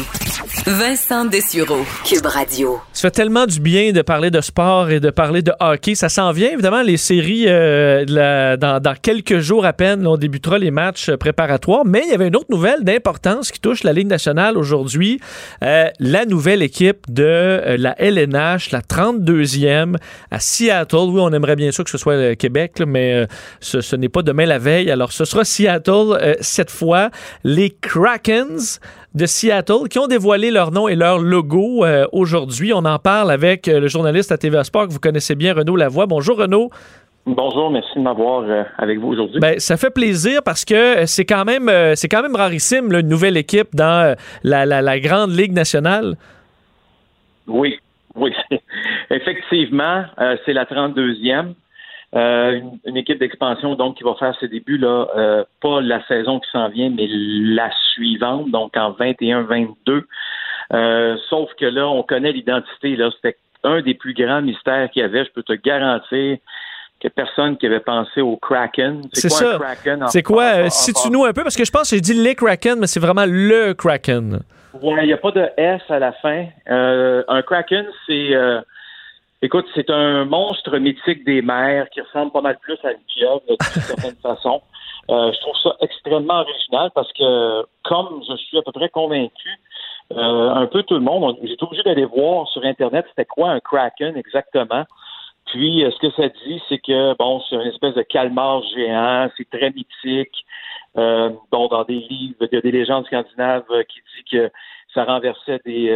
Vincent Dessureault, QUB Radio. Ça fait tellement du bien de parler de sport et de parler de hockey. Ça s'en vient, évidemment, les séries. Dans quelques jours à peine, là, on débutera les matchs préparatoires. Mais il y avait une autre nouvelle d'importance qui touche la Ligue nationale aujourd'hui. La nouvelle équipe de la LNH, la 32e, à Seattle. Oui, on aimerait bien sûr que ce soit le Québec, là, mais ce n'est pas demain la veille. Alors, ce sera Seattle cette fois. Les Krakens de Seattle, qui ont dévoilé leur nom et leur logo aujourd'hui. On en parle avec le journaliste à TVA Sports que vous connaissez bien, Renaud Lavoie. Bonjour, Renaud. Bonjour, merci de m'avoir avec vous aujourd'hui. Ben, ça fait plaisir parce que c'est quand même rarissime, là, une nouvelle équipe dans la grande Ligue nationale. Oui. Effectivement, c'est la 32e. Une équipe d'expansion donc qui va faire ses débuts là, pas la saison qui s'en vient, mais la suivante, donc en 21-22. Sauf que là, on connaît l'identité. Là, c'était un des plus grands mystères qu'il y avait. Je peux te garantir que personne qui avait pensé au Kraken. C'est quoi ça. Un Kraken? C'est quoi? Situe-nous un peu, parce que je pense que j'ai dit les Kraken, mais c'est vraiment le Kraken. Oui, il n'y a pas de S à la fin. Un Kraken, c'est... Écoute, c'est un monstre mythique des mers qui ressemble pas mal plus à une pieuvre, d'une certaine façon. Je trouve ça extrêmement original parce que, comme je suis à peu près convaincu, un peu tout le monde, j'étais obligé d'aller voir sur Internet c'était quoi un Kraken exactement. Puis, ce que ça dit, c'est que, bon, c'est une espèce de calmar géant, c'est très mythique. Bon, dans des livres, il y a des légendes scandinaves qui disent que ça renversait des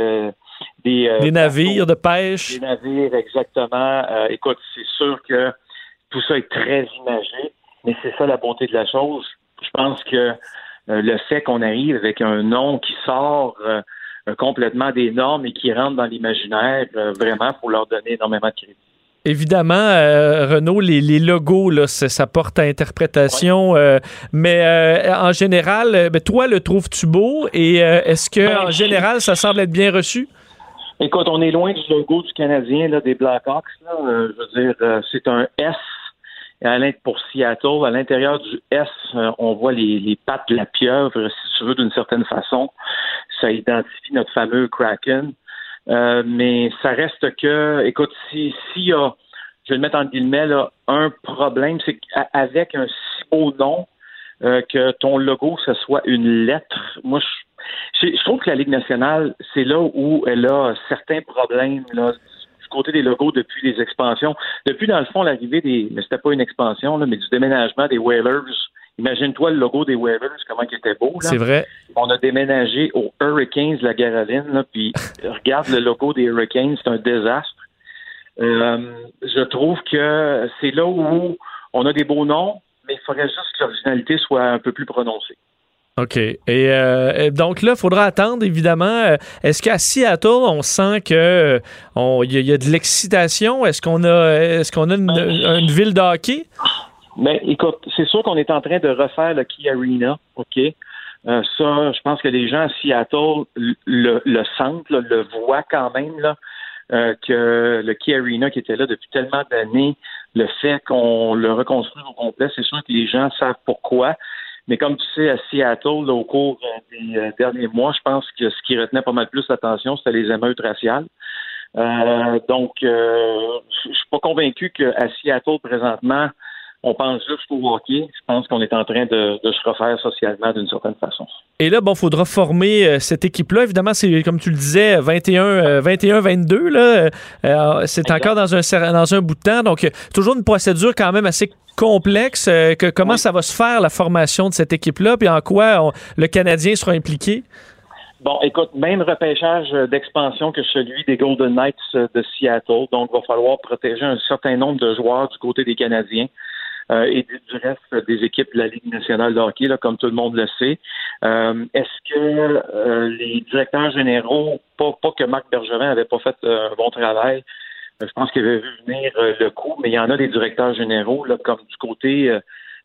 navires de pêche. Des navires, exactement. Écoute, c'est sûr que tout ça est très imagé, mais c'est ça la bonté de la chose. Je pense que le fait qu'on arrive avec un nom qui sort complètement des normes et qui rentre dans l'imaginaire, vraiment, pour leur donner énormément de crédit. Évidemment, Renaud, les logos, là, ça porte à interprétation, mais en général, toi, le trouves-tu beau? Et est-ce que en général, ça semble être bien reçu? Écoute, on est loin du logo du Canadien, là, des Blackhawks. Je veux dire, c'est un S. Pour Seattle, à l'intérieur du S, on voit les pattes de la pieuvre, si tu veux, d'une certaine façon. Ça identifie notre fameux Kraken. Mais ça reste que, écoute, s'il y a, je vais le mettre en guillemets, là, un problème, c'est qu'avec un si beau nom, que ton logo, ce soit une lettre. Moi, je trouve que la Ligue nationale, c'est là où elle a certains problèmes, là, côté des logos depuis les expansions. Depuis, dans le fond, l'arrivée des... Mais c'était pas une expansion, là, mais du déménagement des Whalers. Imagine-toi le logo des Whalers, comment il était beau. Là. C'est vrai. On a déménagé aux Hurricanes de la Caroline, là, puis regarde le logo des Hurricanes, c'est un désastre. Je trouve que c'est là où on a des beaux noms, mais il faudrait juste que l'originalité soit un peu plus prononcée. OK. Et donc là, il faudra attendre, évidemment. Est-ce qu'à Seattle, on sent qu'il y a de l'excitation? Est-ce qu'on a une ville de hockey? Ben, écoute, c'est sûr qu'on est en train de refaire le Key Arena. OK. Ça, je pense que les gens à Seattle le sentent, là, le voient quand même, là, que le Key Arena qui était là depuis tellement d'années, le fait qu'on le reconstruise au complet, c'est sûr que les gens savent pourquoi. Mais comme tu sais, à Seattle, là, au cours des derniers mois, je pense que ce qui retenait pas mal plus l'attention, c'était les émeutes raciales. Donc, je suis pas convaincu qu'à Seattle, présentement, on pense juste au hockey. Je pense qu'on est en train de se refaire socialement d'une certaine façon. Et là, bon, il faudra former cette équipe-là. Évidemment, c'est, comme tu le disais, 21-22. C'est exact. Encore dans un bout de temps. Donc, toujours une procédure quand même assez complexe. Comment ça va se faire, la formation de cette équipe-là, puis en quoi le Canadien sera impliqué? Bon, écoute, même repêchage d'expansion que celui des Golden Knights de Seattle. Donc, il va falloir protéger un certain nombre de joueurs du côté des Canadiens. Et du reste des équipes de la Ligue nationale de hockey, là, comme tout le monde le sait. Est-ce que les directeurs généraux, pas que Marc Bergevin n'avait pas fait un bon travail, je pense qu'il avait vu venir le coup, mais il y en a des directeurs généraux, là, comme du côté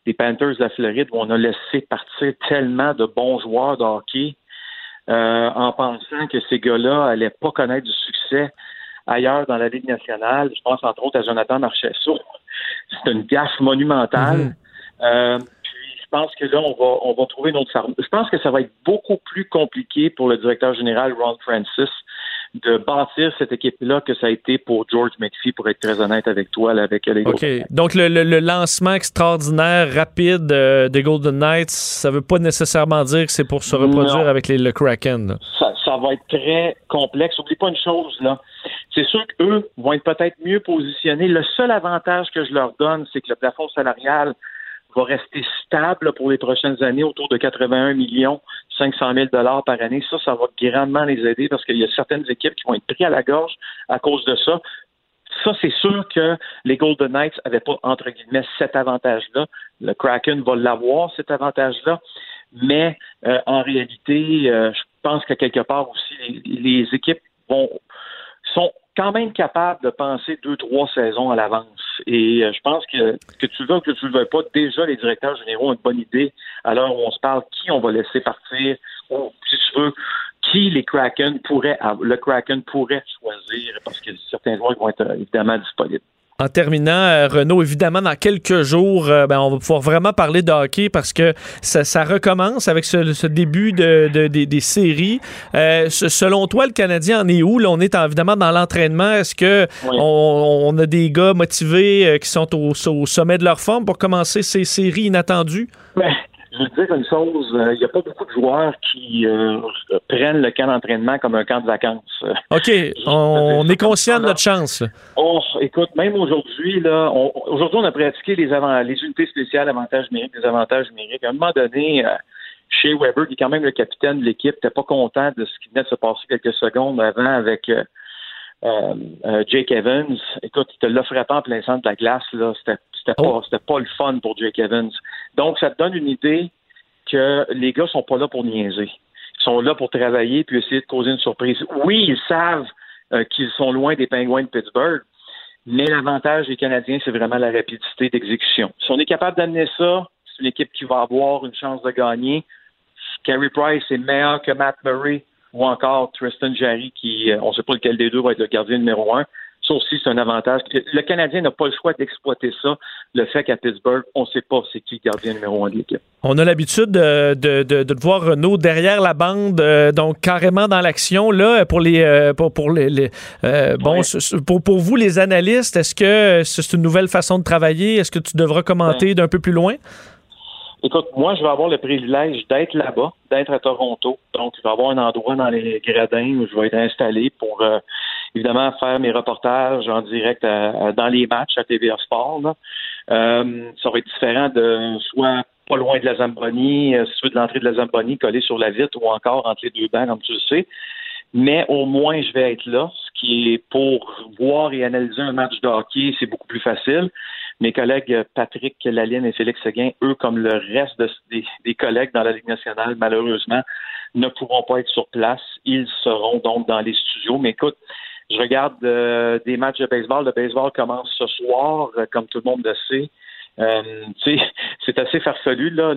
des Panthers de la Floride, où on a laissé partir tellement de bons joueurs de hockey en pensant que ces gars-là n'allaient pas connaître du succès ailleurs dans la Ligue nationale. Je pense entre autres à Jonathan Marchessault. C'est une gaffe monumentale. Mm-hmm. Puis je pense que là, on va trouver une autre forme. Je pense que ça va être beaucoup plus compliqué pour le directeur général Ron Francis de bâtir cette équipe-là que ça a été pour George McPhee, pour être très honnête avec toi, là, avec les Golden Knights. Donc le lancement extraordinaire, rapide des Golden Knights, ça ne veut pas nécessairement dire que c'est pour se reproduire avec le Kraken. Ça va être très complexe. N'oublie pas une chose, là. C'est sûr qu'eux vont être peut-être mieux positionnés. Le seul avantage que je leur donne, c'est que le plafond salarial va rester stable pour les prochaines années, autour de 81 500 000 $ par année. Ça va grandement les aider parce qu'il y a certaines équipes qui vont être prises à la gorge à cause de ça. Ça, c'est sûr que les Golden Knights n'avaient pas, entre guillemets, cet avantage-là. Le Kraken va l'avoir, cet avantage-là. Mais en réalité, je pense que quelque part aussi, les équipes sont quand même capables de penser 2-3 saisons à l'avance. Et je pense que tu le veux ou que tu ne le veux pas, déjà les directeurs généraux ont une bonne idée à l'heure où on se parle, qui on va laisser partir, ou si tu veux, qui le Kraken pourrait choisir, parce que certains joueurs vont être évidemment disponibles. En terminant, Renaud, évidemment, dans quelques jours, on va pouvoir vraiment parler de hockey parce que ça recommence avec ce début des séries. Selon toi, le Canadien en est où? Là, on est évidemment dans l'entraînement. Est-ce que on a des gars motivés qui sont au sommet de leur forme pour commencer ces séries inattendues? Ouais. Je veux dire une chose, il n'y a pas beaucoup de joueurs qui prennent le camp d'entraînement comme un camp de vacances. OK, on est conscient de notre chance. Oh, écoute, même aujourd'hui, là, on a pratiqué les unités spéciales avantages numériques, désavantages numériques. À un moment donné, Shea Weber, qui est quand même le capitaine de l'équipe, n'était pas content de ce qui venait de se passer quelques secondes avant avec Jake Evans. Écoute, il te l'a frappé en plein centre de la glace, là, c'était pas le fun pour Jake Evans. Donc, ça te donne une idée que les gars sont pas là pour niaiser. Ils sont là pour travailler puis essayer de causer une surprise. Oui, ils savent qu'ils sont loin des Pingouins de Pittsburgh, mais l'avantage des Canadiens, c'est vraiment la rapidité d'exécution. Si on est capable d'amener ça, c'est une équipe qui va avoir une chance de gagner. Carey Price est meilleur que Matt Murray ou encore Tristan Jarry, qui, on ne sait pas lequel des deux va être le gardien numéro un. Ça aussi, c'est un avantage. Le Canadien n'a pas le choix d'exploiter ça. Le fait qu'à Pittsburgh, on ne sait pas c'est qui le gardien numéro un de l'équipe. On a l'habitude de voir Renaud derrière la bande, donc carrément dans l'action. Là, pour vous, les analystes, est-ce que c'est une nouvelle façon de travailler? Est-ce que tu devras commenter d'un peu plus loin? Écoute, moi, je vais avoir le privilège d'être là-bas, d'être à Toronto. Donc, je vais avoir un endroit dans les gradins où je vais être installé pour, évidemment, faire mes reportages en direct dans les matchs à TVA Sports. Là. Ça va être différent de soit pas loin de la Zamboni, soit de l'entrée de la Zamboni, collé sur la vitre ou encore entre les deux bancs, comme tu le sais. Mais au moins, je vais être là, ce qui est pour voir et analyser un match de hockey, c'est beaucoup plus facile. Mes collègues Patrick Laline et Félix Séguin, eux, comme le reste des collègues dans la Ligue nationale, malheureusement, ne pourront pas être sur place. Ils seront donc dans les studios. Mais écoute, je regarde des matchs de baseball. Le baseball commence ce soir, comme tout le monde le sait. C'est assez farfelu, là.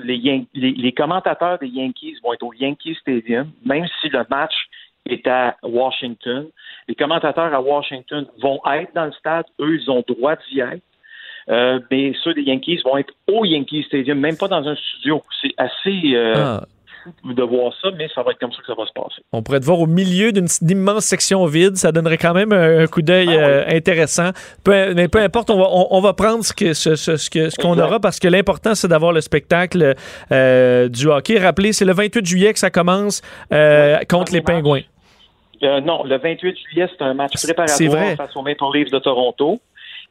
Les commentateurs des Yankees vont être au Yankee Stadium, même si le match est à Washington. Les commentateurs à Washington vont être dans le stade. Eux, ils ont droit d'y être. Mais ceux des Yankees vont être au Yankee Stadium, même pas dans un studio. C'est assez fou de voir ça, mais ça va être comme ça que ça va se passer. On pourrait te voir au milieu d'une immense section vide. Ça donnerait quand même un coup d'œil intéressant. Mais peu importe, on va prendre ce qu'on aura, parce que l'important, c'est d'avoir le spectacle du hockey. Rappelez, c'est le 28 juillet que ça commence contre les Pingouins. Non, le 28 juillet, c'est un match préparatoire face aux Maple Leafs de Toronto.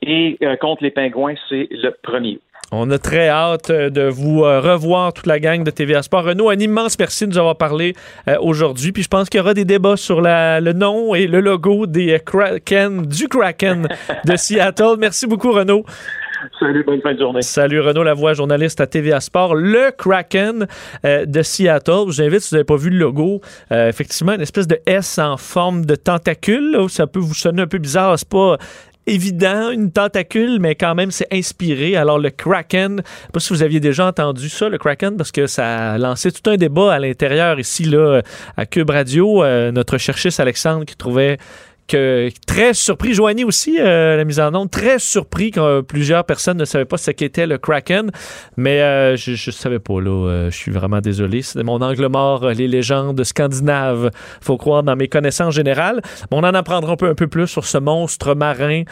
Et contre les Pingouins, c'est le 1er. On a très hâte de vous revoir, toute la gang de TVA Sports. Renaud, un immense merci de nous avoir parlé aujourd'hui. Puis je pense qu'il y aura des débats sur le nom et le logo du Kraken de Seattle. Merci beaucoup, Renaud. Salut, bonne fin de journée. Salut, Renaud Lavoie, journaliste à TVA Sports. Le Kraken de Seattle. Je vous invite, si vous n'avez pas vu le logo, effectivement, une espèce de S en forme de tentacule. Là, ça peut vous sonner un peu bizarre, c'est pas évident, une tentacule, mais quand même, c'est inspiré. Alors, le Kraken, je sais pas si vous aviez déjà entendu ça, le Kraken, parce que ça a lancé tout un débat à l'intérieur, ici, là, à QUB Radio. Notre cherchiste Alexandre qui trouvait que très surpris, Joanie aussi, la mise en onde, très surpris que plusieurs personnes ne savaient pas ce qu'était le Kraken, mais je savais pas, là, je suis vraiment désolé, c'est mon angle mort, les légendes scandinaves, faut croire dans mes connaissances générales, mais on en apprendra un peu plus sur ce monstre marin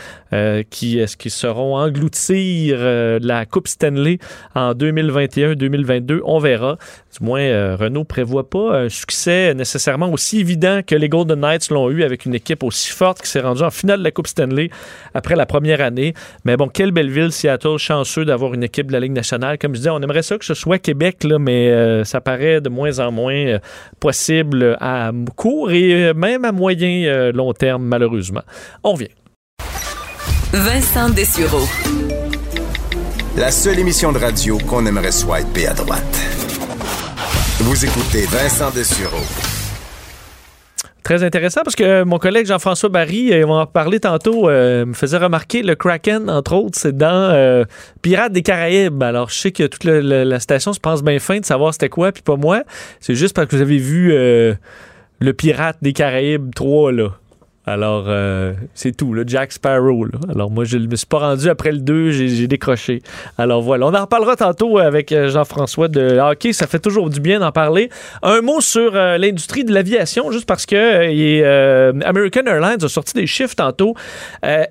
qui seront engloutir la Coupe Stanley en 2021-2022, on verra, du moins Renaud prévoit pas un succès nécessairement aussi évident que les Golden Knights l'ont eu avec une équipe aussi forte qui s'est rendue en finale de la Coupe Stanley après la première année. Mais bon, quelle belle ville, Seattle, chanceux d'avoir une équipe de la Ligue nationale. Comme je disais, on aimerait ça que ce soit Québec, là, mais ça paraît de moins en moins possible à court et même à moyen long terme, malheureusement. On revient. Vincent Dessureault. La seule émission de radio qu'on aimerait swiper à droite. Vous écoutez Vincent Dessureault. Très intéressant parce que mon collègue Jean-François Barry, on en parlait tantôt, me faisait remarquer le Kraken, entre autres, c'est dans Pirates des Caraïbes. Alors, je sais que toute la station se pense bien fin de savoir c'était quoi, puis pas moi. C'est juste parce que vous avez vu le Pirate des Caraïbes 3, là. Alors, c'est tout, le Jack Sparrow. Là. Alors, moi, je ne me suis pas rendu après le 2, j'ai décroché. Alors, voilà. On en reparlera tantôt avec Jean-François de hockey. Ça fait toujours du bien d'en parler. Un mot sur l'industrie de l'aviation, juste parce que American Airlines a sorti des chiffres tantôt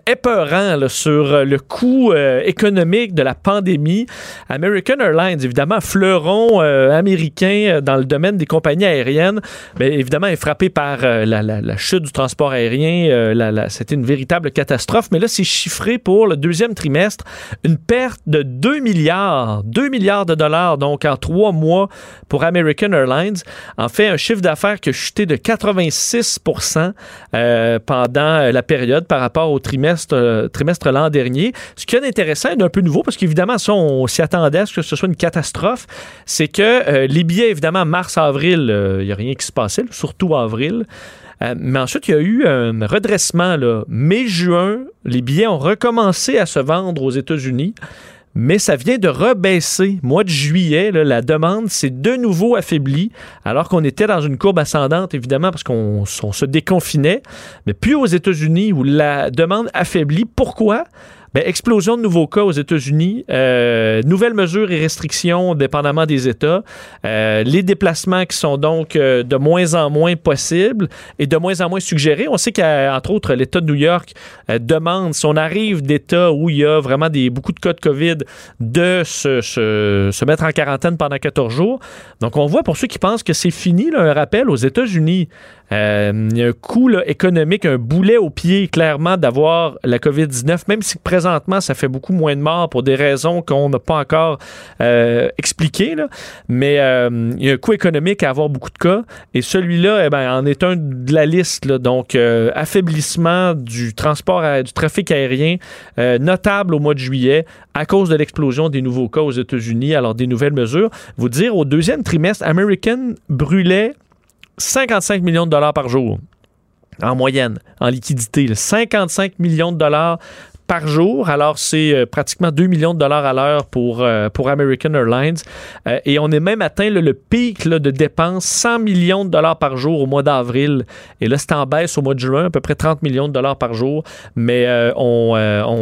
épeurants là, sur le coût économique de la pandémie. American Airlines, évidemment, fleuron américain dans le domaine des compagnies aériennes, mais évidemment, est frappé par la chute du transport aérien rien. C'était une véritable catastrophe. Mais là, c'est chiffré pour le deuxième trimestre. Une perte de 2 milliards de dollars, donc en 3 mois pour American Airlines. En fait, un chiffre d'affaires qui a chuté de 86% pendant la période par rapport au trimestre l'an dernier. Ce qui est intéressant et d'un peu nouveau, parce qu'évidemment, ça, on s'y attendait à ce que ce soit une catastrophe, c'est que les billets, évidemment, mars-avril, il n'y a rien qui se passait, surtout avril. Mais ensuite, il y a eu un redressement. Mai-juin, les billets ont recommencé à se vendre aux États-Unis, mais ça vient de rebaisser. Mois de juillet, la demande s'est de nouveau affaiblie, alors qu'on était dans une courbe ascendante, évidemment, parce qu'on se déconfinait. Mais puis aux États-Unis, où la demande affaiblit, pourquoi? Ben, explosion de nouveaux cas aux États-Unis, nouvelles mesures et restrictions dépendamment des États, les déplacements qui sont donc de moins en moins possibles et de moins en moins suggérés. On sait qu'entre autres, l'État de New York demande, si on arrive d'États où il y a vraiment beaucoup de cas de COVID, de se mettre en quarantaine pendant 14 jours. Donc on voit, pour ceux qui pensent que c'est fini, un rappel aux États-Unis. Il y a un coût économique, un boulet au pied, clairement, d'avoir la COVID-19, même si présentement, ça fait beaucoup moins de morts pour des raisons qu'on n'a pas encore expliquées. Mais il y a un coût économique à avoir beaucoup de cas. Et celui-là, en est un de la liste. Donc, affaiblissement du transport, du trafic aérien notable au mois de juillet à cause de l'explosion des nouveaux cas aux États-Unis. Alors, des nouvelles mesures. Vous dire, au deuxième trimestre, American brûlait 55 millions de dollars par jour, en moyenne, en liquidité. 55 millions de dollars par jour. Alors, c'est pratiquement 2 millions de dollars à l'heure pour American Airlines. Et on est même atteint le pic de dépenses, 100 millions de dollars par jour au mois d'avril. Et là, c'est en baisse au mois de juin, à peu près 30 millions de dollars par jour. Mais on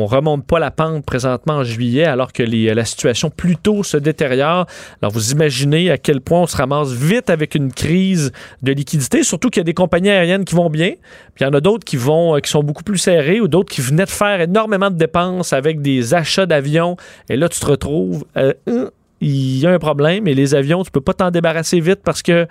remonte pas la pente présentement en juillet, alors que la situation plutôt se détériore. Alors, vous imaginez à quel point on se ramasse vite avec une crise de liquidité, surtout qu'il y a des compagnies aériennes qui vont bien, puis il y en a d'autres qui sont beaucoup plus serrées, ou d'autres qui venaient de faire énormément de dépenses avec des achats d'avions, et là tu te retrouves il y a un problème, et les avions, tu peux pas t'en débarrasser vite parce que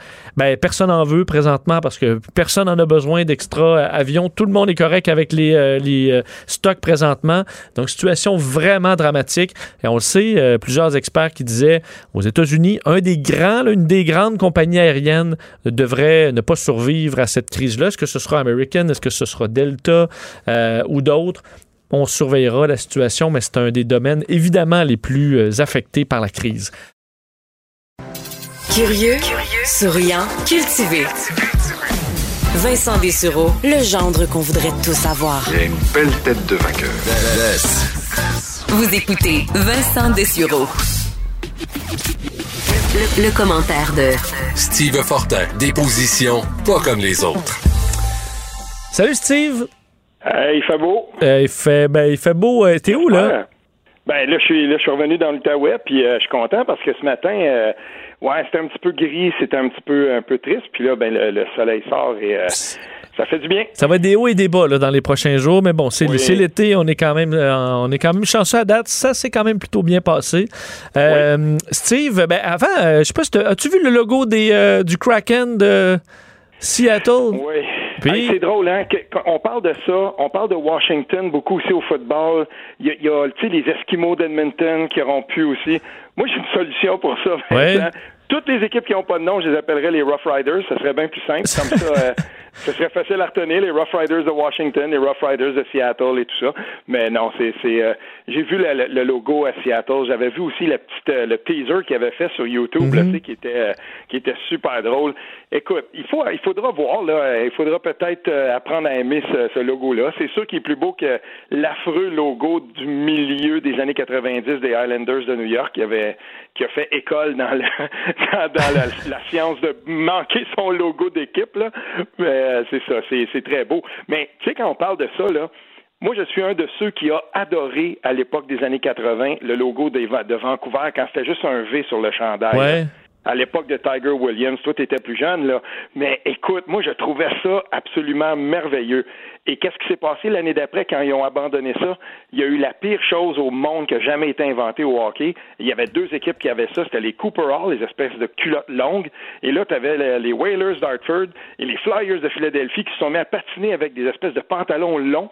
personne en veut présentement, parce que personne en a besoin d'extra avions, tout le monde est correct avec les stocks présentement. Donc situation vraiment dramatique, et on le sait, plusieurs experts qui disaient aux États-Unis, une des grandes compagnies aériennes devrait ne pas survivre à cette crise-là. Est-ce que ce sera American, est-ce que ce sera Delta ou d'autres? On surveillera la situation, mais c'est un des domaines évidemment les plus affectés par la crise. Curieux, souriant, cultivé. Vincent Dessureault, le gendre qu'on voudrait tous savoir. Il a une belle tête de vainqueur. Vous écoutez Vincent Dessureault. Le commentaire de Steve Fortin, des positions pas comme les autres. Salut Steve! Il fait beau. Il fait beau. T'es où, là? Ah. Là, je suis revenu dans l'Outaouais, puis je suis content parce que ce matin, c'était un petit peu gris, c'était un peu triste, puis là, le soleil sort et ça fait du bien. Ça va être des hauts et des bas, dans les prochains jours, mais bon, c'est l'été, on est quand même chanceux à date, ça s'est quand même plutôt bien passé. Oui. Steve, avant, je sais pas si as-tu vu le logo du Kraken de Seattle? Oui. Hey, c'est drôle, hein? On parle de ça, on parle de Washington beaucoup aussi au football. Il y a les Esquimaux d'Edmonton qui auront pu aussi. Moi, j'ai une solution pour ça. Ouais. Toutes les équipes qui n'ont pas de nom, je les appellerais les Rough Riders. Ça serait bien plus simple. Comme ça, ce serait facile à retenir. Les Rough Riders de Washington, les Rough Riders de Seattle et tout ça. Mais non, j'ai vu le logo à Seattle. J'avais vu aussi le teaser qu'il avait fait sur YouTube, là, qui était super drôle. Écoute, il faudra voir, là. Il faudra peut-être apprendre à aimer ce logo-là. C'est sûr qu'il est plus beau que l'affreux logo du milieu des années 90 des Islanders de New York qui a fait école dans la science de manquer son logo d'équipe, là. Mais c'est ça, c'est très beau. Mais tu sais, quand on parle de ça, là, moi, je suis un de ceux qui a adoré, à l'époque des années 80, le logo de Vancouver, quand c'était juste un V sur le chandail. Ouais. à l'époque de Tiger Williams, toi t'étais plus jeune, là, mais écoute, moi je trouvais ça absolument merveilleux. Et qu'est-ce qui s'est passé l'année d'après quand ils ont abandonné ça? Il y a eu la pire chose au monde qui a jamais été inventée au hockey. Il y avait deux équipes qui avaient ça, c'était les Cooper Hall, les espèces de culottes longues, et là t'avais les Whalers d'Hartford et les Flyers de Philadelphie qui se sont mis à patiner avec des espèces de pantalons longs.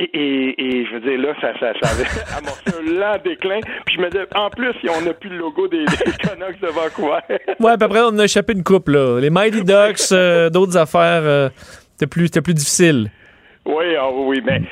Et je veux dire, là, ça avait amorcé un lent déclin. Puis je me disais, en plus, on n'a plus le logo des Canucks de Vancouver. Ouais, puis après, on a échappé une couple, là. Les Mighty Ducks, d'autres affaires, c'était plus difficile. Oui, mais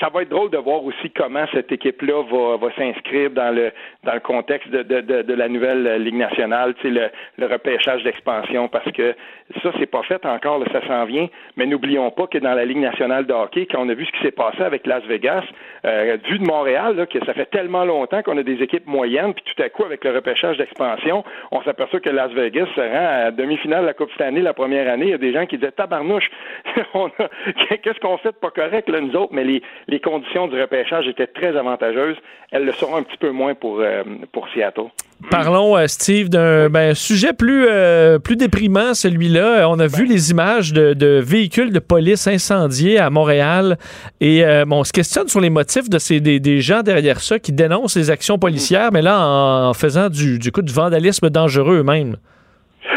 ça va être drôle de voir aussi comment cette équipe-là va s'inscrire dans le contexte de la nouvelle Ligue nationale, tu sais, le repêchage d'expansion, parce que ça, c'est pas fait encore, là, ça s'en vient, mais n'oublions pas que dans la Ligue nationale de hockey, quand on a vu ce qui s'est passé avec Las Vegas, vu de Montréal, là, que ça fait tellement longtemps qu'on a des équipes moyennes, puis tout à coup, avec le repêchage d'expansion, on s'aperçoit que Las Vegas se rend à demi-finale de la Coupe Stanley la première année. Il y a des gens qui disaient « Tabarnouche, qu'est-ce qu'on fait de pas correct, là, nous autres? » Mais les conditions du repêchage étaient très avantageuses. Elles le seront un petit peu moins pour Seattle. Parlons, Steve, d'un sujet plus déprimant, celui-là. On a vu les images de véhicules de police incendiés à Montréal. Et on se questionne sur les motifs de des gens derrière ça qui dénoncent les actions policières, mais là, en faisant du vandalisme dangereux eux-mêmes.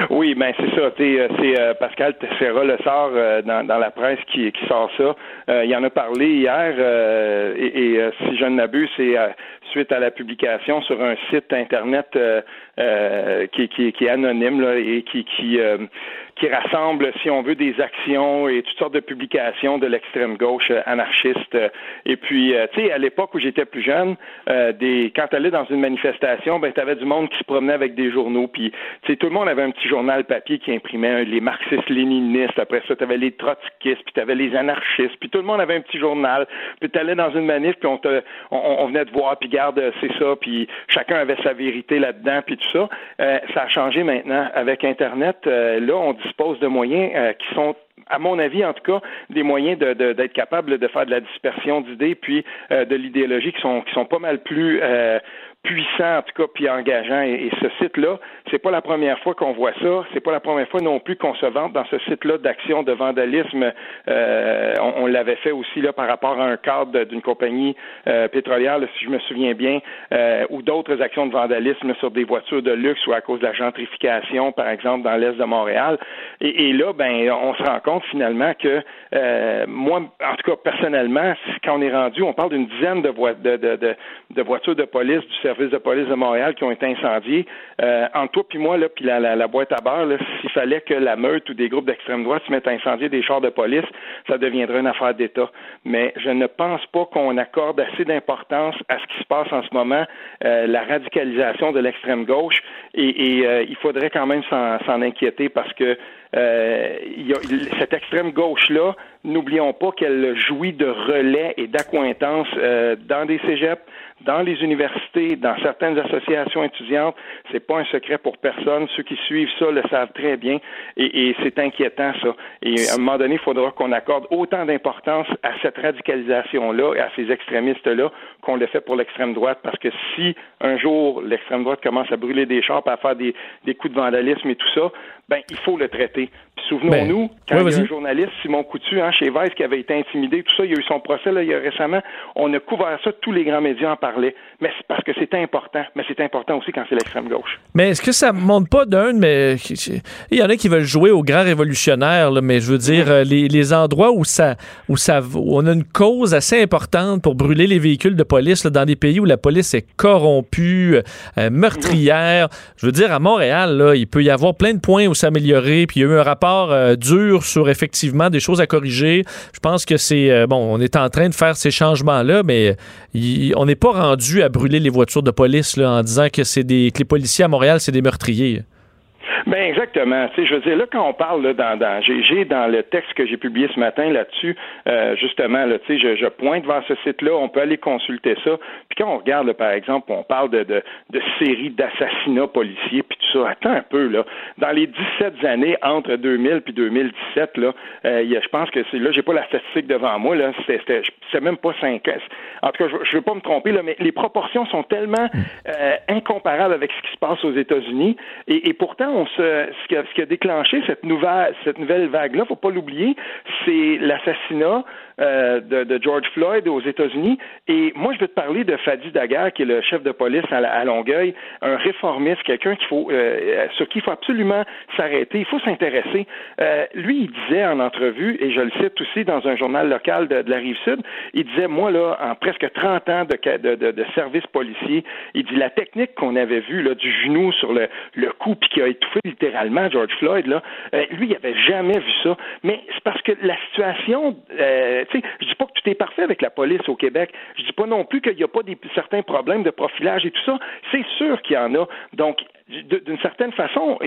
Oui, c'est ça. C'est Pascal Teixeira le sort dans la presse qui sort ça. Il en a parlé hier et si je ne m'abuse, c'est suite à la publication sur un site internet qui est anonyme là, et qui rassemble, si on veut, des actions et toutes sortes de publications de l'extrême gauche anarchiste. Et puis, tu sais, à l'époque où j'étais plus jeune, quand t'allais dans une manifestation, t'avais du monde qui se promenait avec des journaux. Puis, tu sais, tout le monde avait un petit journal papier qui imprimait les marxistes-léninistes. Après ça, t'avais les trotskistes, puis t'avais les anarchistes. Puis tout le monde avait un petit journal. Puis t'allais dans une manif, puis on venait te voir, puis garde, c'est ça. Puis chacun avait sa vérité là-dedans, puis tout ça. Ça a changé maintenant avec Internet. Là, on dispose de moyens qui sont, à mon avis, en tout cas, des moyens d'être capable de faire de la dispersion d'idées puis de l'idéologie qui sont pas mal plus puissants, en tout cas, puis engageants. Et ce site-là, c'est pas la première fois qu'on voit ça. C'est pas la première fois non plus qu'on se vante dans ce site-là d'actions de vandalisme. On l'avait fait aussi là par rapport à un cadre d'une compagnie pétrolière, là, si je me souviens bien, ou d'autres actions de vandalisme sur des voitures de luxe ou à cause de la gentrification, par exemple, dans l'est de Montréal. Et là, on se rend compte finalement que moi, en tout cas, personnellement, quand on est rendu, on parle d'une dizaine de voitures de police du service de police de Montréal qui ont été incendiées. Entre toi puis moi, là, puis la boîte à beurre, là, s'il fallait que la meute ou des groupes d'extrême droite se mettent à incendier des chars de police, ça deviendrait une affaire d'État. Mais je ne pense pas qu'on accorde assez d'importance à ce qui se passe en ce moment, la radicalisation de l'extrême gauche, et il faudrait quand même s'en inquiéter parce que cette extrême gauche-là, n'oublions pas qu'elle jouit de relais et d'accointances dans des cégeps, dans les universités, dans certaines associations étudiantes. C'est pas un secret pour personne. Ceux qui suivent ça le savent très bien et c'est inquiétant, ça. Et à un moment donné, il faudra qu'on accorde autant d'importance à cette radicalisation-là et à ces extrémistes-là qu'on le fait pour l'extrême droite, parce que si un jour l'extrême droite commence à brûler des chars, à faire des coups de vandalisme et tout ça, il faut le traiter. Puis souvenons-nous, quand il y a un journaliste, Simon Coutu, chez Vice, qui avait été intimidé, tout ça, il y a eu son procès là, il y a récemment, on a couvert ça, tous les grands médias en parlaient. Mais c'est parce que c'est important. Mais c'est important aussi quand c'est l'extrême gauche. Mais est-ce que ça ne monte pas mais il y en a qui veulent jouer aux grands révolutionnaires, là, mais je veux dire, les endroits où on a une cause assez importante pour brûler les véhicules de police, là, dans des pays où la police est corrompue, meurtrière. Je veux dire, à Montréal, là, il peut y avoir plein de points où s'améliorer, puis il y a eu un rapport dur sur, effectivement, des choses à corriger. Je pense que on est en train de faire ces changements-là, mais on n'est pas rendu à brûler les voitures de police là, en disant que les policiers à Montréal, c'est des meurtriers. Ben exactement. Tu sais, je veux dire, là, quand on parle là, j'ai dans le texte que j'ai publié ce matin là-dessus, justement, là, tu sais, je pointe vers ce site-là, on peut aller consulter ça. Puis quand on regarde, là, par exemple, on parle de séries d'assassinats policiers, puis tout ça. Attends un peu, là. Dans les 17 années entre 2000 puis 2017, là, je pense que c'est là, j'ai pas la statistique devant moi, là. C'est même pas 5 ans. En tout cas, je veux pas me tromper, là, mais les proportions sont tellement incomparables avec ce qui se passe aux États-Unis. Et pourtant, ce qui a déclenché cette nouvelle vague-là, faut pas l'oublier, c'est l'assassinat de George Floyd aux États-Unis. Et moi, je vais te parler de Fadi Daguerre, qui est le chef de police à Longueuil, un réformiste, quelqu'un sur qui il faut absolument s'arrêter, il faut s'intéresser. Lui, il disait en entrevue, et je le cite aussi dans un journal local de la Rive-Sud, il disait, moi, là, en presque 30 ans de service policier, il dit, la technique qu'on avait vue, là, du genou sur le cou, puis qui a étouffé littéralement George Floyd, là, lui, il n'avait jamais vu ça. Mais c'est parce que la situation... Tu sais, je dis pas que tout est parfait avec la police au Québec. Je dis pas non plus qu'il n'y a pas certains problèmes de profilage et tout ça. C'est sûr qu'il y en a. Donc, d'une certaine façon,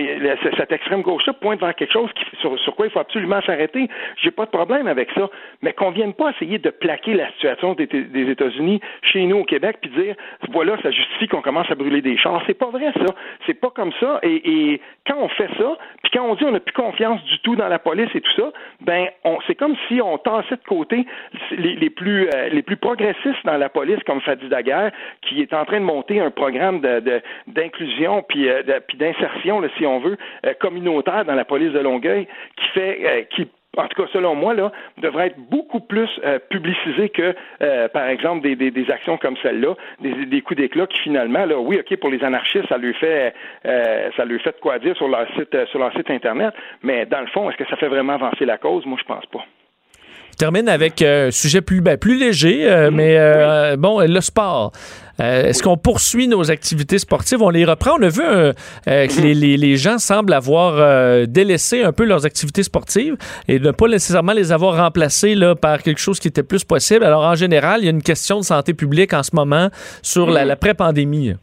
cette extrême gauche-là pointe vers quelque chose sur quoi il faut absolument s'arrêter. J'ai pas de problème avec ça. Mais qu'on vienne pas essayer de plaquer la situation des États-Unis chez nous au Québec puis dire, voilà, ça justifie qu'on commence à brûler des chars. C'est pas vrai, ça. C'est pas comme ça. Et quand on fait ça, puis quand on dit on n'a plus confiance du tout dans la police et tout ça, ben, c'est comme si on tassait de côté les plus progressistes dans la police, comme Fadi Daguerre, qui est en train de monter un programme d'inclusion puis d'insertion, là, si on veut, communautaire dans la police de Longueuil, qui en tout cas, selon moi, là, devrait être beaucoup plus publicisé que, par exemple, des actions comme celle-là, des coups d'éclat qui finalement, là, oui, ok, pour les anarchistes, ça lui fait de quoi dire sur leur site internet, mais dans le fond, est-ce que ça fait vraiment avancer la cause? Moi, je pense pas. Je termine avec un sujet plus léger, mais oui. Bon, le sport. Est-ce qu'on poursuit nos activités sportives? On les reprend. On a vu que les gens semblent avoir délaissé un peu leurs activités sportives et ne pas nécessairement les avoir remplacées là, par quelque chose qui était plus possible. Alors, en général, il y a une question de santé publique en ce moment sur la pré-pandémie.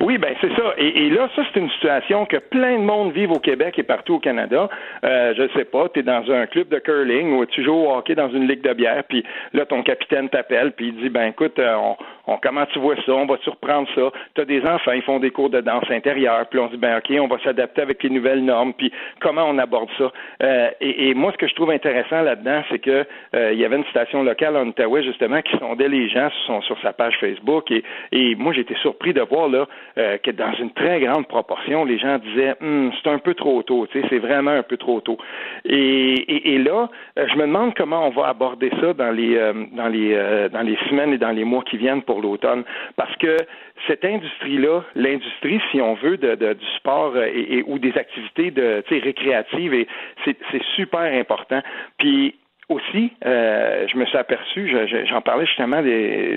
Oui, ben c'est ça. Et là, ça, c'est une situation que plein de monde vivent au Québec et partout au Canada. Je sais pas, t'es dans un club de curling ou tu joues au hockey dans une ligue de bière, puis là, ton capitaine t'appelle, puis il dit, ben écoute, comment tu vois ça? On va te reprendre ça. T'as des enfants, ils font des cours de danse intérieure, puis on dit, ben ok, on va s'adapter avec les nouvelles normes, puis comment on aborde ça? Et moi, ce que je trouve intéressant là-dedans, c'est que y avait une station locale en Outaouais, justement, qui sondait les gens sur sa page Facebook, et moi, j'étais surpris de voir, là, que dans une très grande proportion, les gens disaient c'est un peu trop tôt, tu sais, c'est vraiment un peu trop tôt. Et là, je me demande comment on va aborder ça dans les semaines et dans les mois qui viennent pour l'automne, parce que cette industrie-là, l'industrie, si on veut, du sport et ou des activités de, tu sais, récréatives, et c'est super important. Puis aussi, je me suis aperçu, j'en parlais justement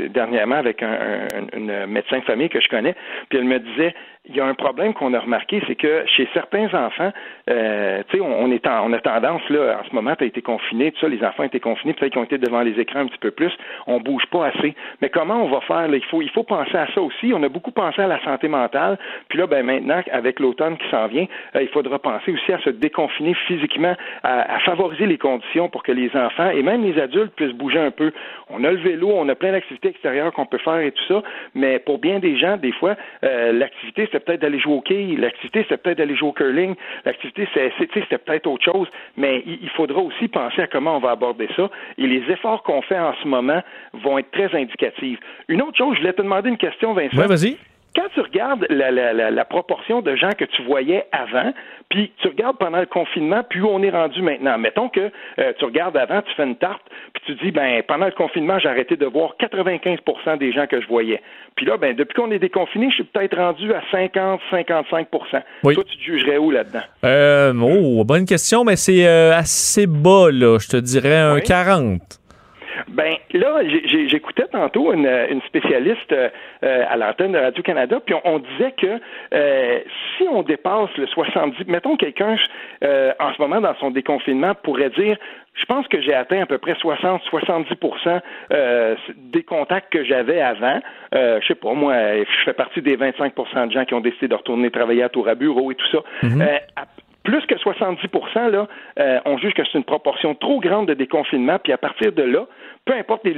dernièrement avec une médecin de famille que je connais, puis elle me disait, il y a un problème qu'on a remarqué, c'est que chez certains enfants, tu sais, on a tendance, là, en ce moment, t'as été confiné, tout ça, les enfants étaient confinés, peut-être qu'ils ont été devant les écrans un petit peu plus, on bouge pas assez. Mais comment on va faire, là? Il faut penser à ça aussi. On a beaucoup pensé à la santé mentale, puis là, ben, maintenant, avec l'automne qui s'en vient, il faudra penser aussi à se déconfiner physiquement, à favoriser les conditions pour que les enfants et même les adultes puissent bouger un peu. On a le vélo, on a plein d'activités extérieures qu'on peut faire et tout ça, mais pour bien des gens, des fois, l'activité, c'était peut-être d'aller jouer au quai, l'activité, c'était peut-être d'aller jouer au curling, l'activité, c'était peut-être autre chose, mais il faudra aussi penser à comment on va aborder ça, et les efforts qu'on fait en ce moment vont être très indicatifs. Une autre chose, je voulais te demander une question, Vincent. Oui, vas-y. Quand tu regardes la proportion de gens que tu voyais avant, puis tu regardes pendant le confinement, puis où on est rendu maintenant. Mettons que tu regardes avant, tu fais une tarte, puis tu dis, ben pendant le confinement, j'ai arrêté de voir 95% des gens que je voyais. Puis là, ben depuis qu'on est déconfiné, je suis peut-être rendu à 50-55%. Oui. Toi, tu te jugerais où là-dedans? Bonne question, mais c'est assez bas, là. Je te dirais un 40%. Ben là, j'écoutais tantôt une spécialiste à l'antenne de Radio-Canada, puis on disait que si on dépasse le 70, mettons quelqu'un en ce moment dans son déconfinement pourrait dire, je pense que j'ai atteint à peu près 60-70% des contacts que j'avais avant. Je sais pas, moi, je fais partie des 25% de gens qui ont décidé de retourner travailler à tour à bureau et tout ça. Mm-hmm. Plus que 70%, là, on juge que c'est une proportion trop grande de déconfinement, puis à partir de là, peu importe les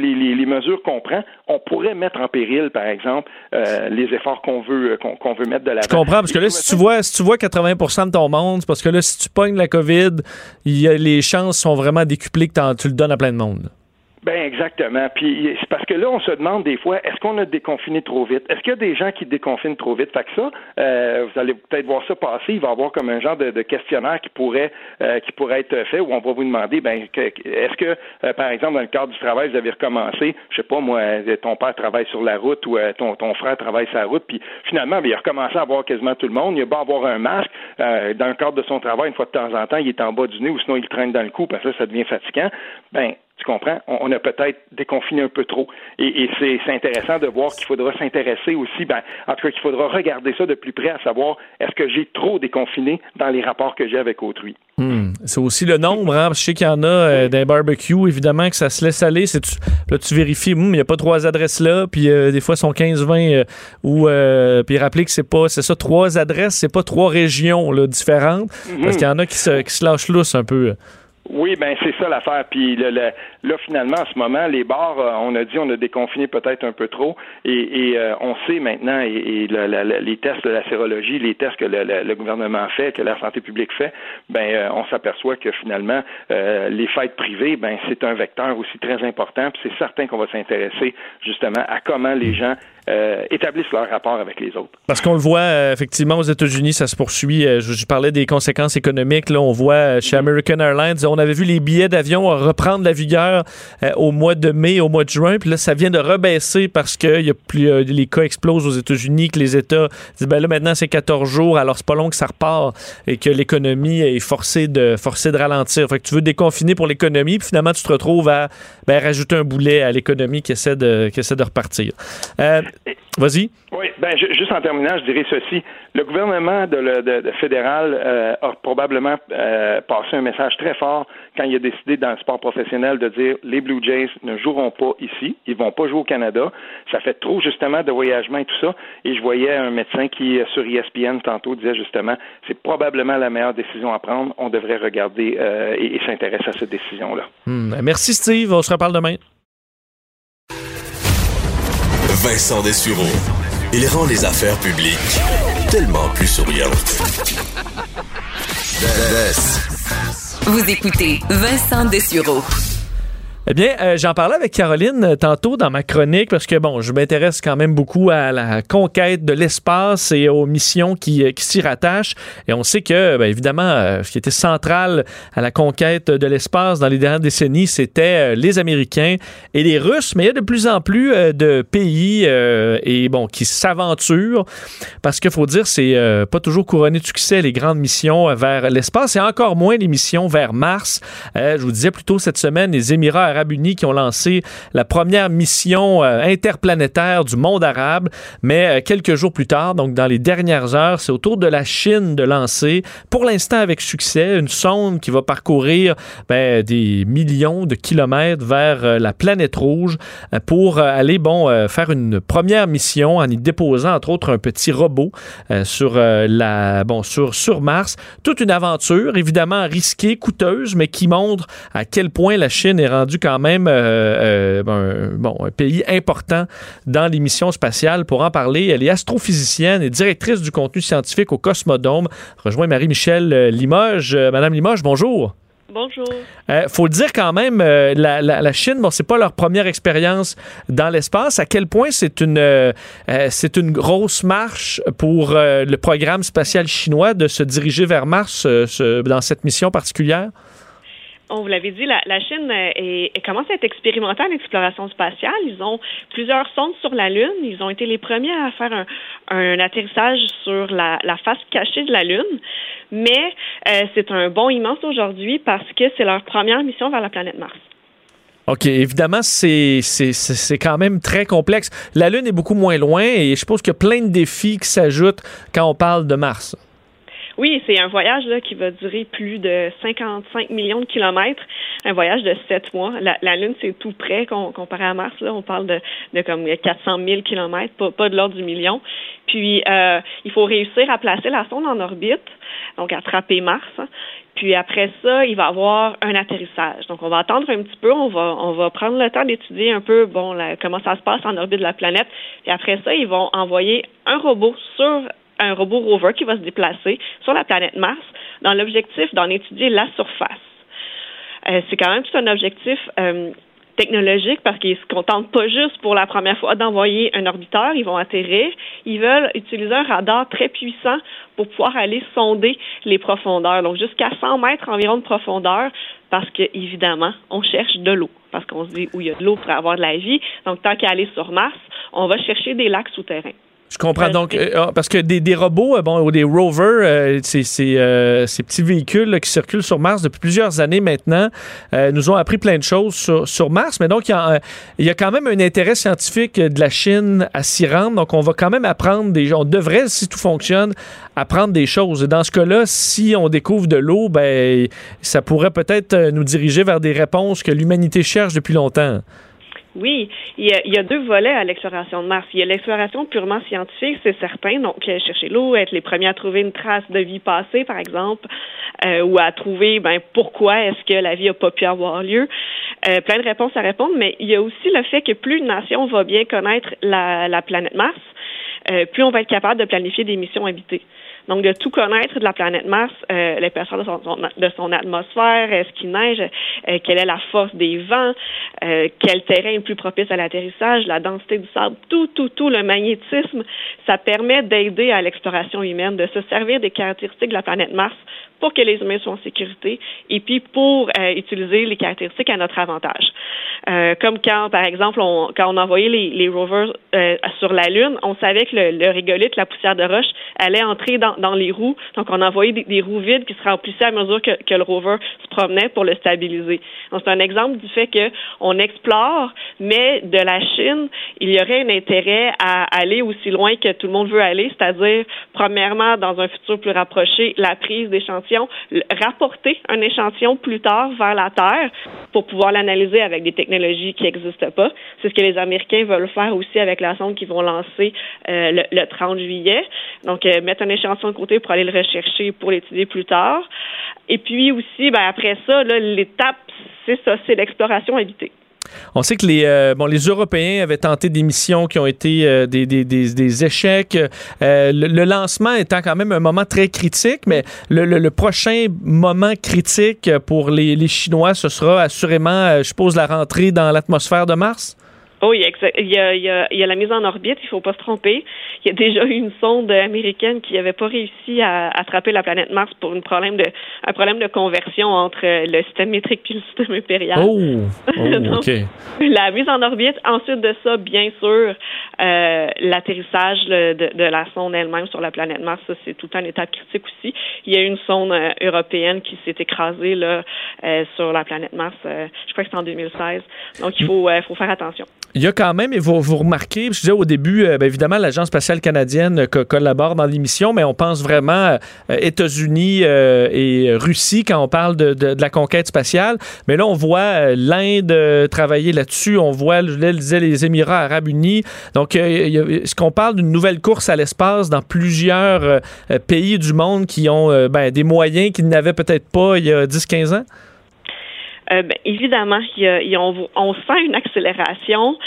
mesures qu'on prend, on pourrait mettre en péril, par exemple, les efforts qu'on veut mettre de l'avant. Je comprends, parce que là, si tu vois 80% de ton monde, c'est parce que là, si tu pognes la COVID, les chances sont vraiment décuplées que tu le donnes à plein de monde. Ben exactement. Puis c'est parce que là, on se demande des fois, est-ce qu'on a déconfiné trop vite? Est-ce qu'il y a des gens qui déconfinent trop vite? Fait que ça, vous allez peut-être voir ça passer. Il va y avoir comme un genre de questionnaire qui pourrait être fait où on va vous demander, est-ce que, par exemple, dans le cadre du travail, vous avez recommencé, je sais pas moi, ton père travaille sur la route ou ton frère travaille sur la route, puis finalement, il a recommencé à voir quasiment tout le monde. Il a beau avoir un masque. Dans le cadre de son travail, une fois de temps en temps, il est en bas du nez ou sinon il traîne dans le cou parce que ça devient fatigant. Ben, tu comprends? On a peut-être déconfiné un peu trop. Et c'est intéressant de voir qu'il faudra s'intéresser aussi, en tout cas, qu'il faudra regarder ça de plus près, à savoir, est-ce que j'ai trop déconfiné dans les rapports que j'ai avec autrui? C'est aussi le nombre, hein? Je sais qu'il y en a d'un barbecue, évidemment, que ça se laisse aller. Là, tu vérifies, il n'y a pas trois adresses là, puis des fois, ils sont 15-20, puis rappelez que c'est ça, trois adresses, c'est pas trois régions là, différentes, parce qu'il y en a qui se lâchent lousse un peu. Oui, c'est ça l'affaire. Puis là, finalement, en ce moment, les bars, on a déconfiné peut-être un peu trop. Et on sait maintenant, les tests de la sérologie, les tests que le gouvernement fait, que la santé publique fait, on s'aperçoit que finalement, les fêtes privées, c'est un vecteur aussi très important. Puis c'est certain qu'on va s'intéresser justement à comment les gens établissent leur rapport avec les autres. Parce qu'on le voit, effectivement, aux États-Unis, ça se poursuit. Je parlais des conséquences économiques. Là, on voit chez American Airlines, on avait vu les billets d'avion reprendre la vigueur au mois de mai, au mois de juin. Puis là, ça vient de rebaisser parce que les cas explosent aux États-Unis, que les États disent, là, maintenant, c'est 14 jours, alors c'est pas long que ça repart et que l'économie est forcée de ralentir. Fait que tu veux déconfiner pour l'économie, puis finalement, tu te retrouves à rajouter un boulet à l'économie qui essaie de repartir. Vas-y. Oui, juste en terminant, je dirais ceci. Le gouvernement de fédéral a probablement passé un message très fort quand il a décidé dans le sport professionnel de dire les Blue Jays ne joueront pas ici, ils vont pas jouer au Canada. Ça fait trop justement de voyagement et tout ça. Et je voyais un médecin qui sur ESPN tantôt disait justement c'est probablement la meilleure décision à prendre. On devrait regarder et s'intéresser à cette décision-là. Merci Steve. On se reparle demain. Vincent Dessureault. Il rend les affaires publiques tellement plus souriantes. Vous écoutez Vincent Dessureault. Eh bien, j'en parlais avec Caroline tantôt dans ma chronique parce que, je m'intéresse quand même beaucoup à la conquête de l'espace et aux missions qui s'y rattachent. Et on sait que, évidemment, ce qui était central à la conquête de l'espace dans les dernières décennies, c'était les Américains et les Russes. Mais il y a de plus en plus de pays qui s'aventurent parce qu'il faut dire, c'est pas toujours couronné de succès les grandes missions vers l'espace et encore moins les missions vers Mars. Je vous disais plus tôt cette semaine, les Émirats Arabes Unis qui ont lancé la première mission interplanétaire du monde arabe, mais quelques jours plus tard, donc dans les dernières heures, c'est au tour de la Chine de lancer, pour l'instant avec succès, une sonde qui va parcourir des millions de kilomètres vers la planète rouge pour aller faire une première mission en y déposant entre autres un petit robot sur Mars. Toute une aventure, évidemment risquée, coûteuse, mais qui montre à quel point la Chine est rendue quand même un pays important dans les missions spatiales. Pour en parler, elle est astrophysicienne et directrice du contenu scientifique au Cosmodôme. Rejoint Marie-Michelle Limoges. Madame Limoges, bonjour. Bonjour. Faut le dire quand même, la Chine, c'est pas leur première expérience dans l'espace. À quel point c'est une grosse marche pour le programme spatial chinois de se diriger vers Mars dans cette mission particulière? On vous l'avait dit, la Chine commence à être expérimentale en exploration spatiale. Ils ont plusieurs sondes sur la Lune. Ils ont été les premiers à faire un atterrissage sur la face cachée de la Lune. Mais c'est un bond immense aujourd'hui parce que c'est leur première mission vers la planète Mars. OK, évidemment, c'est quand même très complexe. La Lune est beaucoup moins loin et je suppose qu'il y a plein de défis qui s'ajoutent quand on parle de Mars. Oui, c'est un voyage là, qui va durer plus de 55 millions de kilomètres, un voyage de 7 mois. La Lune, c'est tout près comparé à Mars. Là, on parle de comme 400 000 kilomètres, pas de l'ordre du million. Puis, il faut réussir à placer la sonde en orbite, donc attraper Mars. Puis après ça, il va y avoir un atterrissage. Donc, on va attendre un petit peu. On va prendre le temps d'étudier un peu comment ça se passe en orbite de la planète. Puis après ça, ils vont envoyer un robot rover qui va se déplacer sur la planète Mars dans l'objectif d'en étudier la surface. C'est quand même tout un objectif technologique parce qu'ils ne se contentent pas juste pour la première fois d'envoyer un orbiteur, ils vont atterrir. Ils veulent utiliser un radar très puissant pour pouvoir aller sonder les profondeurs, donc jusqu'à 100 mètres environ de profondeur parce qu'évidemment, on cherche de l'eau parce qu'on se dit où il y a de l'eau pour avoir de la vie. Donc, tant qu'à aller sur Mars, on va chercher des lacs souterrains. Je comprends donc, parce que des robots ou des rovers, ces petits véhicules là, qui circulent sur Mars depuis plusieurs années maintenant, nous ont appris plein de choses sur Mars, mais donc il y a quand même un intérêt scientifique de la Chine à s'y rendre, donc on va quand même apprendre on devrait, si tout fonctionne, apprendre des choses. Et dans ce cas-là, si on découvre de l'eau, ben ça pourrait peut-être nous diriger vers des réponses que l'humanité cherche depuis longtemps. Oui, il y a deux volets à l'exploration de Mars. Il y a l'exploration purement scientifique, c'est certain, donc chercher l'eau, être les premiers à trouver une trace de vie passée, par exemple, ou à trouver pourquoi est-ce que la vie n'a pas pu avoir lieu. Plein de réponses à répondre, mais il y a aussi le fait que plus une nation va bien connaître la planète Mars, plus on va être capable de planifier des missions habitées. Donc, de tout connaître de la planète Mars, l'épaisseur de son atmosphère, est-ce qu'il neige, quelle est la force des vents, quel terrain est le plus propice à l'atterrissage, la densité du sable, tout, le magnétisme, ça permet d'aider à l'exploration humaine, de se servir des caractéristiques de la planète Mars pour que les humains soient en sécurité et puis pour utiliser les caractéristiques à notre avantage. Comme quand, par exemple, quand on envoyait les rovers sur la Lune, on savait que le régolithe, la poussière de roche, allait entrer dans les roues. Donc, on envoyait des roues vides qui se remplissaient à mesure que le rover se promenait pour le stabiliser. Donc, c'est un exemple du fait qu'on explore, mais de la Chine, il y aurait un intérêt à aller aussi loin que tout le monde veut aller, c'est-à-dire, premièrement, dans un futur plus rapproché, la prise d'échantillons, rapporter un échantillon plus tard vers la Terre pour pouvoir l'analyser avec des technologies qui n'existent pas. C'est ce que les Américains veulent faire aussi avec la sonde qu'ils vont lancer le 30 juillet. Donc, mettre un échantillon de côté pour aller le rechercher, pour l'étudier plus tard. Et puis aussi, après ça, là, l'étape, c'est ça, c'est l'exploration habitée. On sait que les Européens avaient tenté des missions qui ont été des échecs. Le lancement étant quand même un moment très critique, mais le prochain moment critique pour les Chinois, ce sera assurément, je suppose, la rentrée dans l'atmosphère de Mars? Oui, il y a la mise en orbite, il ne faut pas se tromper. Il y a déjà eu une sonde américaine qui n'avait pas réussi à attraper la planète Mars pour un problème de conversion entre le système métrique et le système impérial. Donc, okay. La mise en orbite, ensuite de ça, bien sûr, l'atterrissage de la sonde elle-même sur la planète Mars, ça, c'est tout le temps une étape critique aussi. Il y a eu une sonde européenne qui s'est écrasée là, sur la planète Mars, je crois que c'est en 2016. Donc, il faut faire attention. Il y a quand même, et vous remarquez, je disais au début, évidemment, l'Agence spatiale canadienne collabore dans l'émission, mais on pense vraiment États-Unis et Russie quand on parle de la conquête spatiale. Mais là, on voit l'Inde travailler là-dessus, on voit, je le disais, les Émirats arabes unis. Donc, est-ce qu'on parle d'une nouvelle course à l'espace dans plusieurs pays du monde qui ont des moyens qu'ils n'avaient peut-être pas il y a 10-15 ans? Évidemment, on sent une accélération.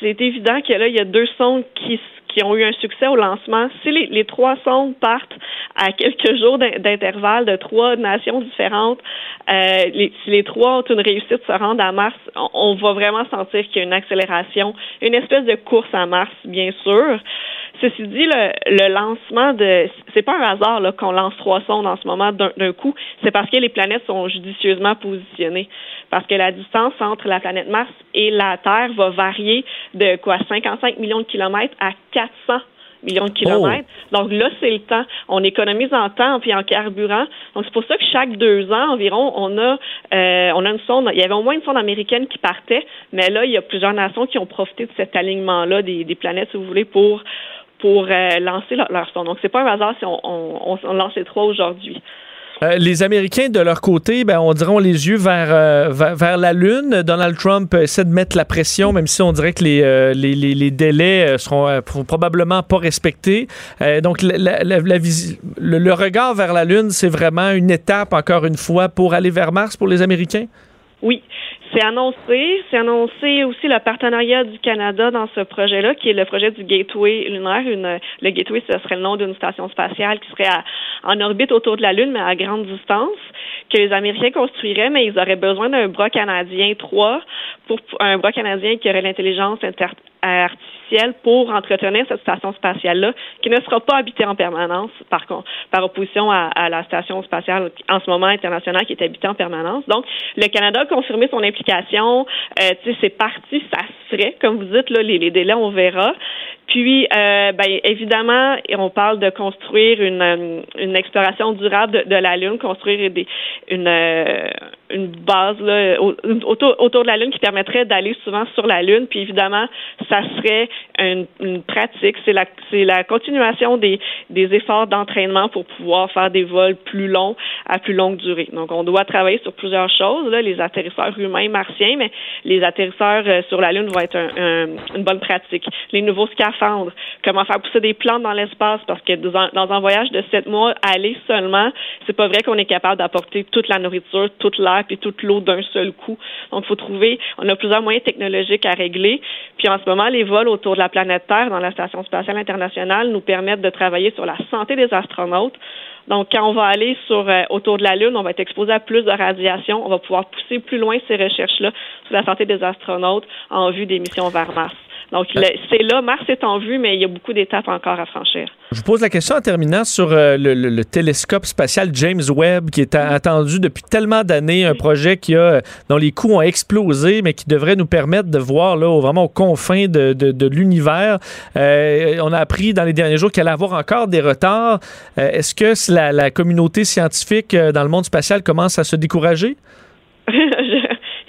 C'est évident que là, il y a deux sondes qui ont eu un succès au lancement. Si les trois sondes partent à quelques jours d'intervalle de trois nations différentes, si les trois ont une réussite se rendent à Mars, on va vraiment sentir qu'il y a une accélération, une espèce de course à Mars, bien sûr. Ceci dit, le lancement c'est pas un hasard là, qu'on lance trois sondes en ce moment d'un coup. C'est parce que les planètes sont judicieusement positionnées. Parce que la distance entre la planète Mars et la Terre va varier de 55 millions de kilomètres à 400 millions de kilomètres. Oh. Donc là, c'est le temps. On économise en temps puis en carburant. Donc c'est pour ça que chaque 2 ans environ, on a une sonde. Il y avait au moins une sonde américaine qui partait, mais là, il y a plusieurs nations qui ont profité de cet alignement-là des planètes, si vous voulez, pour lancer leur sonde. Donc c'est pas un hasard si on lance les 3 aujourd'hui. Les Américains, de leur côté, on dirait ont les yeux vers la Lune. Donald Trump essaie de mettre la pression, même si on dirait que les délais seront probablement pas respectés. Donc, le regard vers la Lune, c'est vraiment une étape, encore une fois, pour aller vers Mars pour les Américains? Oui. C'est annoncé aussi le partenariat du Canada dans ce projet-là, qui est le projet du Gateway lunaire. Le Gateway, ce serait le nom d'une station spatiale qui serait en orbite autour de la Lune, mais à grande distance, que les Américains construiraient, mais ils auraient besoin d'un bras canadien 3, un bras canadien qui aurait l'intelligence artificielle pour entretenir cette station spatiale-là, qui ne sera pas habitée en permanence, par opposition à la station spatiale en ce moment internationale qui est habitée en permanence. Donc, le Canada a confirmé son implication. C'est parti, ça se ferait. Comme vous dites, là, les délais, on verra. Puis, évidemment, on parle de construire une exploration durable de la Lune, construire une base là, autour de la Lune qui permettrait d'aller souvent sur la Lune. Puis, évidemment, ça serait une pratique. C'est la continuation des efforts d'entraînement pour pouvoir faire des vols plus longs à plus longue durée. Donc, on doit travailler sur plusieurs choses, là, les atterrisseurs humains martiens, mais les atterrisseurs sur la Lune vont être une bonne pratique. Les nouveaux scaphandres, comment faire pousser des plantes dans l'espace, parce que dans un voyage de 7 mois, aller seulement, c'est pas vrai qu'on est capable d'apporter toute la nourriture, toute l'air puis toute l'eau d'un seul coup. Donc, on a plusieurs moyens technologiques à régler. Puis en ce moment, les vols autour de la planète Terre dans la Station spatiale internationale nous permettent de travailler sur la santé des astronautes. Donc, quand on va aller autour de la Lune, on va être exposé à plus de radiation. On va pouvoir pousser plus loin ces recherches-là sur la santé des astronautes en vue des missions vers Mars. Donc, c'est là, Mars est en vue, mais il y a beaucoup d'étapes encore à franchir. Je vous pose la question en terminant sur le télescope spatial James Webb, qui est attendu depuis tellement d'années, un projet dont les coûts ont explosé, mais qui devrait nous permettre de voir là, vraiment aux confins de l'univers. On a appris dans les derniers jours qu'il allait avoir encore des retards. Est-ce que la communauté scientifique dans le monde spatial commence à se décourager?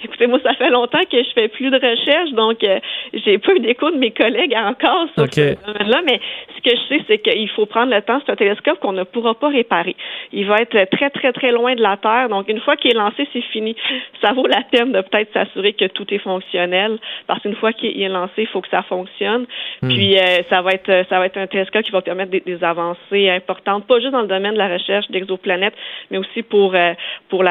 Écoutez, moi, ça fait longtemps que je fais plus de recherche, donc j'ai peu d'écho de mes collègues encore sur ce domaine-là, mais ce que je sais, c'est qu'il faut prendre le temps. C'est un télescope qu'on ne pourra pas réparer. Il va être très, très, très loin de la Terre, donc une fois qu'il est lancé, c'est fini. Ça vaut la peine de peut-être s'assurer que tout est fonctionnel, parce qu'une fois qu'il est lancé, il faut que ça fonctionne. Puis, ça va être un télescope qui va permettre des avancées importantes, pas juste dans le domaine de la recherche d'exoplanètes, mais aussi pour la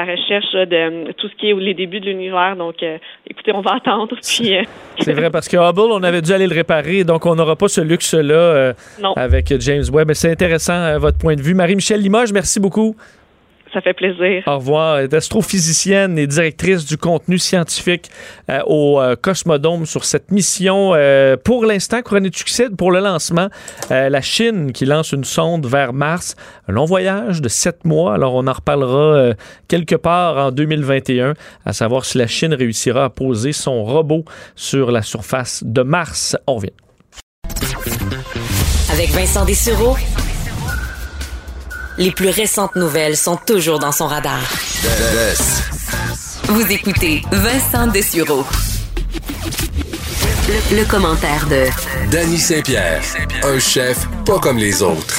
recherche de tout ce qui est les débuts de l'univers. Donc, écoutez, on va attendre. Puis, C'est vrai, parce que Hubble, on avait dû aller le réparer, donc on n'aura pas ce luxe-là avec James Webb. Mais c'est intéressant, votre point de vue. Marie-Michelle Limoges, merci beaucoup. Ça fait plaisir. Au revoir. Elle est astrophysicienne et directrice du contenu scientifique au Cosmodôme sur cette mission. Pour l'instant, couronnée de succès pour le lancement. La Chine qui lance une sonde vers Mars. Un long voyage de 7 mois. Alors, on en reparlera quelque part en 2021, à savoir si la Chine réussira à poser son robot sur la surface de Mars. On revient. Avec Vincent Dessureault, les plus récentes nouvelles sont toujours dans son radar. Vous écoutez Vincent Dessureault. Le commentaire de Danny St-Pierre, un chef pas comme les autres.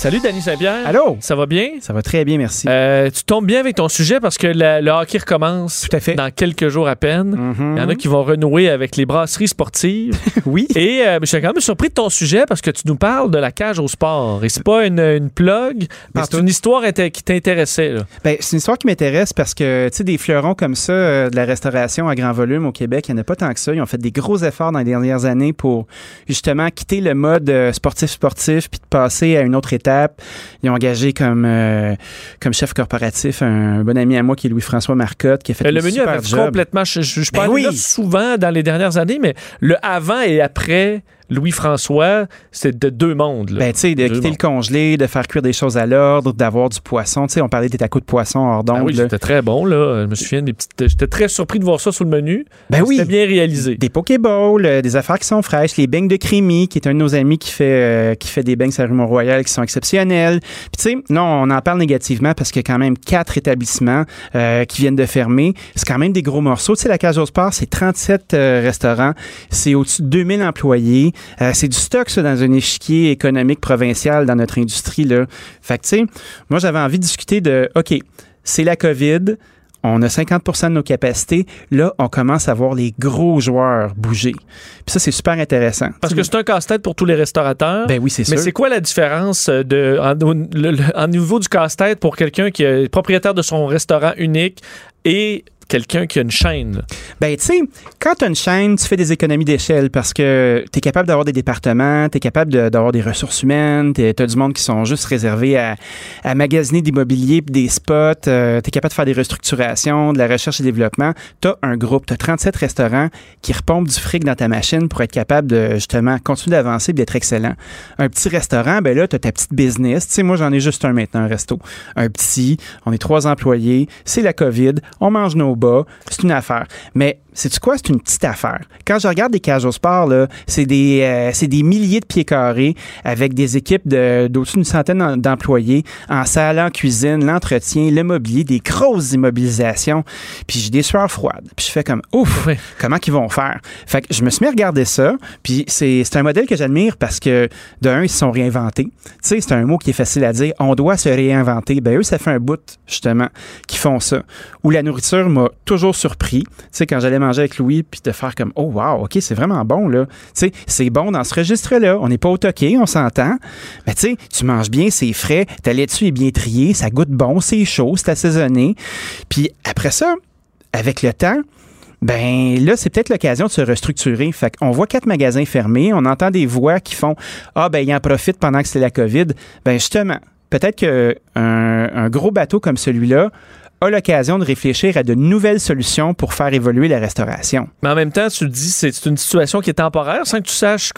Salut Danny St-Pierre. Allô. Ça va bien? Ça va très bien, merci. Tu tombes bien avec ton sujet parce que le hockey recommence. Tout à fait. Dans quelques jours à peine. Mm-hmm. Il y en a qui vont renouer avec les brasseries sportives. Oui. Et je suis quand même surpris de ton sujet parce que tu nous parles de la cage aux sports. Et c'est pas une plug, mais c'est une histoire qui t'intéressait. Là. Ben, c'est une histoire qui m'intéresse parce que tu sais, des fleurons comme ça, de la restauration à grand volume au Québec, il n'y en a pas tant que ça. Ils ont fait des gros efforts dans les dernières années pour justement quitter le mode sportif puis de passer à une autre étape. Ils ont engagé comme chef corporatif un bon ami à moi qui est Louis-François Marcotte qui a fait le menu super avait job. Complètement, je parle souvent dans les dernières années, mais le avant et après Louis-François, c'est de deux mondes. Là. Ben, tu sais, de quitter le congelé, de faire cuire des choses à l'ordre, d'avoir du poisson. Tu sais, on parlait des tacos de poisson hors d'onde. Ah oui, c'était très bon, là. Je me souviens des petites. J'étais très surpris de voir ça sur le menu. Ben oui. C'était bien réalisé. Des pokéballs, des affaires qui sont fraîches, les beignes de Crémy, qui est un de nos amis qui fait des beignes à rue Mont-Royal qui sont exceptionnels. Puis, tu sais, non, on en parle négativement parce qu'il y a quand même 4 établissements qui viennent de fermer. C'est quand même des gros morceaux. Tu sais, la Cage aux Sports, c'est 37 restaurants. C'est au-dessus de 2000 employés. C'est du stock, ça, dans un échiquier économique provincial dans notre industrie, là. Fait que, tu sais, moi, j'avais envie de discuter de, OK, c'est la COVID, on a 50% de nos capacités. Là, on commence à voir les gros joueurs bouger. Puis ça, c'est super intéressant. Parce que c'est un casse-tête pour tous les restaurateurs. Ben oui, c'est sûr. Mais c'est quoi la différence en niveau du casse-tête pour quelqu'un qui est propriétaire de son restaurant unique et quelqu'un qui a une chaîne? Ben, tu sais, quand tu as une chaîne, tu fais des économies d'échelle parce que tu es capable d'avoir des départements, tu es capable d'avoir des ressources humaines, tu as du monde qui sont juste réservés à magasiner d'immobilier, des spots, tu es capable de faire des restructurations, de la recherche et développement. Tu as un groupe, tu as 37 restaurants qui repompent du fric dans ta machine pour être capable de, justement, continuer d'avancer et d'être excellent. Un petit restaurant, ben là, tu as ta petite business. Tu sais, moi, j'en ai juste un maintenant, un resto. Un petit, on est 3 employés, c'est la COVID, on mange nos bas, c'est une affaire. Mais sais-tu quoi? C'est une petite affaire. Quand je regarde des Cages au Sport, là, c'est des milliers de pieds carrés avec des équipes d'au-dessus d'une centaine d'employés en salle, en cuisine, l'entretien, le mobilier, des grosses immobilisations. Puis j'ai des sueurs froides. Puis je fais comme, ouf, oui. Comment qu'ils vont faire? Fait que je me suis mis à regarder ça. Puis c'est un modèle que j'admire parce que, ils se sont réinventés. Tu sais, c'est un mot qui est facile à dire. On doit se réinventer. Ben eux, ça fait un bout, justement, qu'ils font ça. Où la nourriture m'a toujours surpris. Tu sais, quand j'allais manger avec Louis, puis de faire comme, oh wow, OK, c'est vraiment bon, là. Tu sais, c'est bon dans ce registre-là. On n'est pas au toqué, on s'entend. Mais tu sais, tu manges bien, c'est frais, ta laitue est bien triée, ça goûte bon, c'est chaud, c'est assaisonné. Puis après ça, avec le temps, ben là, c'est peut-être l'occasion de se restructurer. Fait qu'on voit 4 magasins fermés, on entend des voix qui font, ah, ben il en profite pendant que c'est la COVID. Ben justement, peut-être qu'un gros bateau comme celui-là a l'occasion de réfléchir à de nouvelles solutions pour faire évoluer la restauration. Mais en même temps, tu te dis que c'est une situation qui est temporaire, sans que tu saches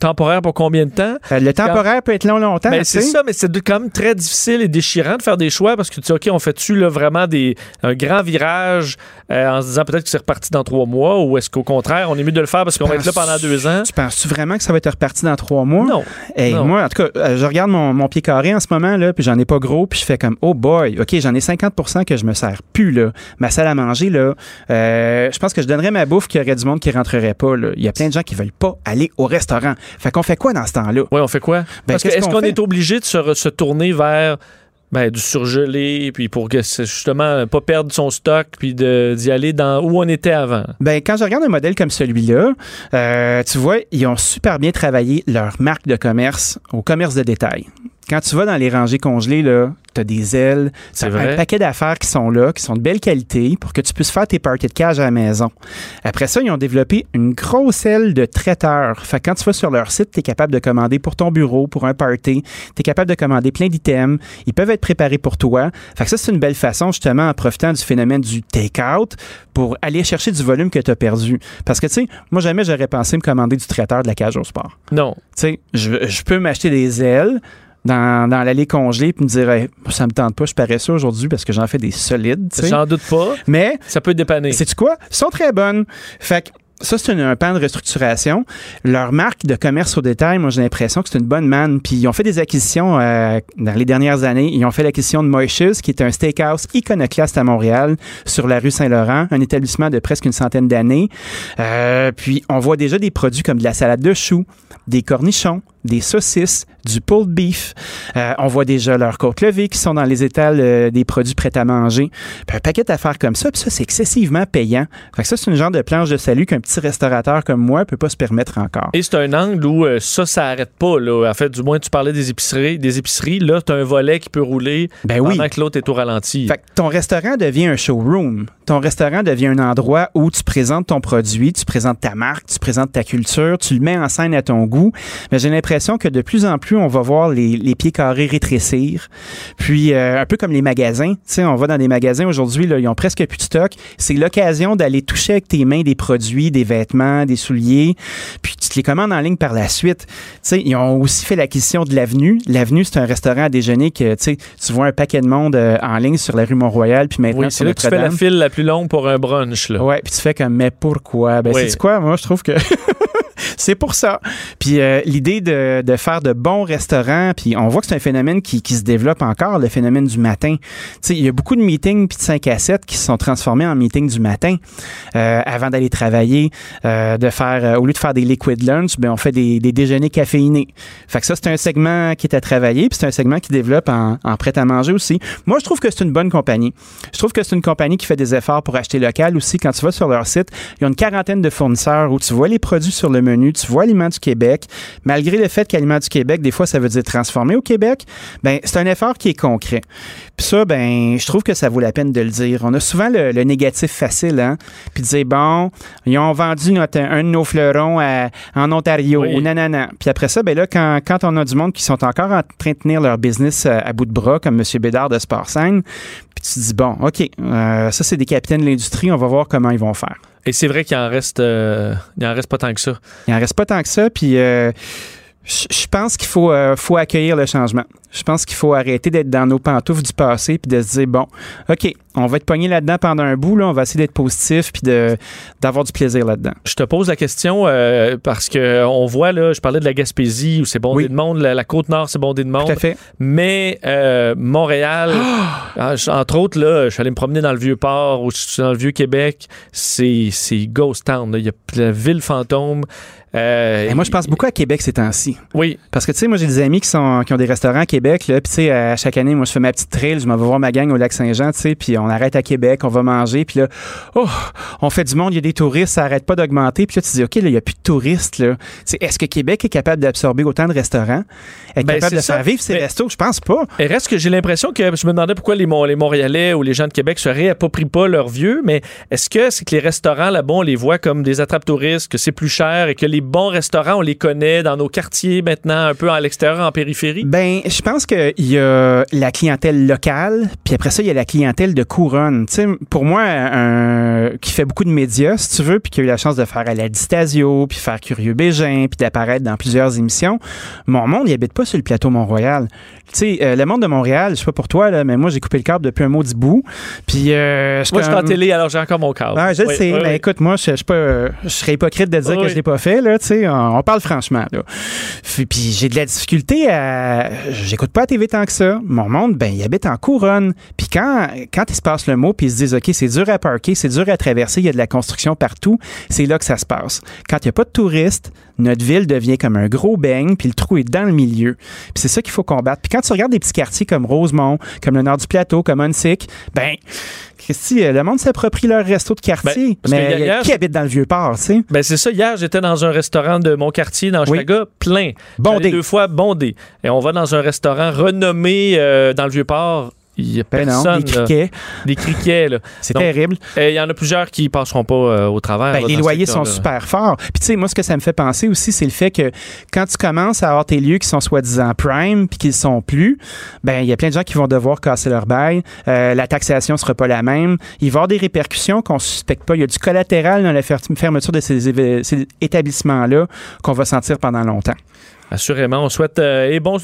temporaire pour combien de temps. Le temporaire peut être long, longtemps. Ben, c'est ça, mais c'est quand même très difficile et déchirant de faire des choix parce que tu dis, OK, on fait-tu là, vraiment un grand virage en se disant peut-être que c'est reparti dans 3 mois ou est-ce qu'au contraire, on est mieux de le faire parce qu'on va être là pendant 2 ans? Tu penses-tu vraiment que ça va être reparti dans 3 mois? Non. Hey, non. Moi, en tout cas, je regarde mon pied carré en ce moment, là, puis j'en ai pas gros, puis je fais comme, oh boy, OK, j'en ai 50% que je me sers plus, là. Ma salle à manger, là, je pense que je donnerais ma bouffe qu'il y aurait du monde qui rentrerait pas, là. Il y a plein de gens qui veulent pas aller au restaurant. Fait qu'on fait quoi dans ce temps-là? Oui, on fait quoi? Ben, est-ce qu'on est obligé de se tourner vers du surgelé, puis pour que justement pas perdre son stock, puis d'y aller dans où on était avant? Ben, quand je regarde un modèle comme celui-là, tu vois, ils ont super bien travaillé leur marque de commerce au commerce de détail. Quand tu vas dans les rangées congelées, là, t'as des ailes, t'as un paquet d'affaires qui sont là, qui sont de belle qualité pour que tu puisses faire tes parties de cage à la maison. Après ça, ils ont développé une grosse aile de traiteur. Fait que quand tu vas sur leur site, t'es capable de commander pour ton bureau, pour un party, t'es capable de commander plein d'items. Ils peuvent être préparés pour toi. Fait que ça, c'est une belle façon, justement, en profitant du phénomène du take-out pour aller chercher du volume que t'as perdu. Parce que, tu sais, moi, jamais j'aurais pensé me commander du traiteur de la Cage au Sport. Non. Tu sais, je peux m'acheter des ailes dans l'allée congelée puis me dire hey, ça me tente pas, je suis paresseux aujourd'hui parce que j'en fais des solides, tu sais. J'en doute pas. Mais ça peut dépanner. Sais-tu quoi? Elles sont très bonnes. Fait que ça, c'est un pan de restructuration. Leur marque de commerce au détail, moi, j'ai l'impression que c'est une bonne manne. Puis, ils ont fait des acquisitions dans les dernières années. Ils ont fait l'acquisition de Moishes, qui est un steakhouse iconoclaste à Montréal, sur la rue Saint-Laurent, un établissement de presque 100 d'années. Puis, on voit déjà des produits comme de la salade de choux, des cornichons, des saucisses, du pulled beef. On voit déjà leurs côtes levées qui sont dans les étals des produits prêts à manger. Puis un paquet d'affaires comme ça, puis ça, c'est excessivement payant. Fait que ça, c'est une genre de planche de salut qu'un petit restaurateur comme moi peut pas se permettre encore. Et c'est un angle où ça arrête pas, là. En fait, du moins, tu parlais des épiceries. Là, t'as un volet qui peut rouler pendant que l'autre est au ralenti. Fait que ton restaurant devient un showroom. Ton restaurant devient un endroit où tu présentes ton produit, tu présentes ta marque, tu présentes ta culture, tu le mets en scène à ton goût. Mais j'ai l'impression que de plus en plus, on va voir les pieds carrés rétrécir. Puis, un peu comme les magasins. Tu sais, on va dans des magasins aujourd'hui, là, ils ont presque plus de stock. C'est l'occasion d'aller toucher avec tes mains des produits, des vêtements, des souliers. Puis, tu qui les commandent en ligne par la suite. T'sais, ils ont aussi fait l'acquisition de l'Avenue. L'Avenue, c'est un restaurant à déjeuner que tu vois un paquet de monde en ligne sur la rue Mont-Royal, puis maintenant oui, sur Notre-Dame. Tu fais la file la plus longue pour un brunch. Oui, puis tu fais comme, mais pourquoi? Ben, c'est quoi? Moi, je trouve que... C'est pour ça. Puis l'idée de faire de bons restaurants, puis on voit que c'est un phénomène qui se développe encore, le phénomène du matin. Tu sais, il y a beaucoup de meetings puis de 5 à 7 qui se sont transformés en meetings du matin avant d'aller travailler, de faire au lieu de faire des liquid lunch, ben on fait des déjeuners caféinés. Fait que ça, c'est un segment qui est à travailler, puis c'est un segment qui développe en prêt-à-manger aussi. Moi, je trouve que c'est une bonne compagnie. Je trouve que c'est une compagnie qui fait des efforts pour acheter local aussi. Quand tu vas sur leur site, ils ont une quarantaine de fournisseurs où tu vois les produits sur le menu, tu vois Aliments du Québec. Malgré le fait qu'Aliments du Québec, des fois, ça veut dire transformer au Québec, ben c'est un effort qui est concret. Puis ça, ben je trouve que ça vaut la peine de le dire. On a souvent le négatif facile, hein? Puis de dire, bon, ils ont vendu un de nos fleurons en Ontario, oui, ou nanana. Puis après ça, ben là, quand on a du monde qui sont encore en train de tenir leur business à bout de bras, comme M. Bédard de Sportscène, puis tu te dis, bon, OK, ça, c'est des capitaines de l'industrie, on va voir comment ils vont faire. Et c'est vrai qu'il en reste pas tant que ça. Il en reste pas tant que ça, puis je pense qu'il faut accueillir le changement. Je pense qu'il faut arrêter d'être dans nos pantoufles du passé puis de se dire, bon, OK, on va être pogné là-dedans pendant un bout, là, on va essayer d'être positif puis d'avoir du plaisir là-dedans. Je te pose la question parce qu'on voit, là, je parlais de la Gaspésie où c'est bondé, oui, de monde, la Côte-Nord, c'est bondé de monde. Tout à fait. Mais Montréal, entre autres, là, je suis allé me promener dans le Vieux-Port ou dans le Vieux-Québec, c'est Ghost Town, là. Il y a la ville fantôme. Et moi, je pense beaucoup à Québec ces temps-ci. Oui. Parce que, tu sais, moi, j'ai des amis qui ont des restaurants à Québec, là, puis tu sais, à chaque année, moi, je fais ma petite trail, je m'en vais voir ma gang au Lac-Saint-Jean, tu sais, puis on arrête à Québec, on va manger, puis là, oh, on fait du monde, il y a des touristes, ça n'arrête pas d'augmenter, puis là, tu te dis, OK, là, il n'y a plus de touristes, là. T'sais, est-ce que Québec est capable d'absorber autant de restaurants? Est capable de faire vivre ces restos? Je pense pas. Et reste que j'ai l'impression que je me demandais pourquoi les Montréalais ou les gens de Québec se réapproprient pas leur vieux, mais est-ce que c'est que les restaurants, là-bas, on les voit comme des attrape-touristes, que c'est plus cher et que les bons restaurants, on les connaît dans nos quartiers maintenant, un peu à l'extérieur, en périphérie? Bien, je pense qu'il y a la clientèle locale, puis après ça, il y a la clientèle de couronne. Tu sais, pour moi, un qui fait beaucoup de médias, si tu veux, puis qui a eu la chance de faire à la Distasio, puis faire Curieux Bégin, puis d'apparaître dans plusieurs émissions, mon monde, il n'habite pas sur le plateau Mont-Royal. Tu sais, le monde de Montréal, je sais pas pour toi, là, mais moi, j'ai coupé le câble depuis un maudit bout, puis... moi, je suis en télé, alors j'ai encore mon câble. Ah, je le sais. Ben, écoute, moi, je serais hypocrite de dire que je l'ai pas fait, là, tu sais, on parle franchement, là. Puis j'ai de la difficulté à... J'écoute pas la TV tant que ça. Mon monde, ben, il habite en couronne. Puis quand il se passe le mot, puis ils se disent, OK, c'est dur à parker, c'est dur à traverser, il y a de la construction partout, c'est là que ça se passe. Quand il n'y a pas de touristes, notre ville devient comme un gros beigne, puis le trou est dans le milieu. Puis c'est ça qu'il faut combattre. Puis quand tu regardes des petits quartiers comme Rosemont, comme le Nord du Plateau, comme Onsic, ben, Christy, le monde s'approprie leur resto de quartier. Ben, mais qui habite dans le Vieux-Port, tu sais? Ben, c'est ça. Hier, j'étais dans un restaurant de mon quartier, dans Hochelaga, plein. Bondé. 2 fois bondé. Et on va dans un restaurant renommé dans le Vieux-Port. Il n'y a personne. Des criquets. Des criquets, là. C'est terrible. Il y en a plusieurs qui ne passeront pas au travers. Ben, là, les loyers sont super forts. Puis, tu sais, moi, ce que ça me fait penser aussi, c'est le fait que quand tu commences à avoir tes lieux qui sont soi-disant prime puis qu'ils ne sont plus, ben il y a plein de gens qui vont devoir casser leur bail. La taxation ne sera pas la même. Il va y avoir des répercussions qu'on ne suspecte pas. Il y a du collatéral dans la fermeture de ces établissements-là qu'on va sentir pendant longtemps. Assurément, on souhaite... et bon,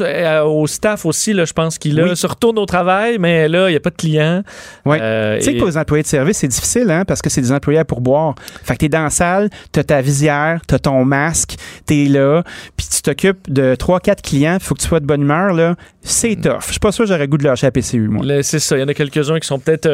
au staff aussi, là, je pense qu'il se retourne au travail, mais là, il n'y a pas de clients. Oui. Tu sais que pour les employés de service, c'est difficile, hein, parce que c'est des employés à pourboire. Fait que t'es dans la salle, t'as ta visière, t'as ton masque, t'es là, puis tu t'occupes de 3-4 clients, il faut que tu sois de bonne humeur, là. C'est tough. Je suis pas sûr que j'aurais le goût de lâcher la PCU, moi. Là, c'est ça, il y en a quelques-uns qui sont peut-être...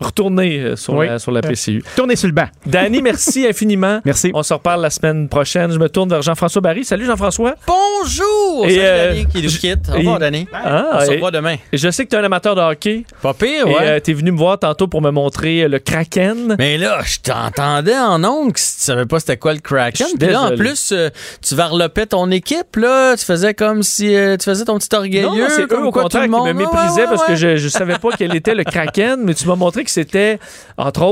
retourner sur la PCU. Tourner sur le banc. Danny, merci infiniment. Merci. On se reparle la semaine prochaine. Je me tourne vers Jean-François Barry. Salut Jean-François. Bonjour. Et Danny qui nous quitte. Au revoir Danny. On se revoit demain. Je sais que tu es un amateur de hockey. Pas pire, ouais. Tu es venu me voir tantôt pour me montrer le Kraken. Mais là, je t'entendais en oncle. Tu savais pas c'était quoi le Kraken. Puis là, en plus, tu varlopais ton équipe. Là, tu faisais comme si tu faisais ton petit orgueilleux. Non, c'est eux au contraire qui me méprisaient parce que je savais pas quel était le Kraken. Mais tu m'as montré que que c'était, entre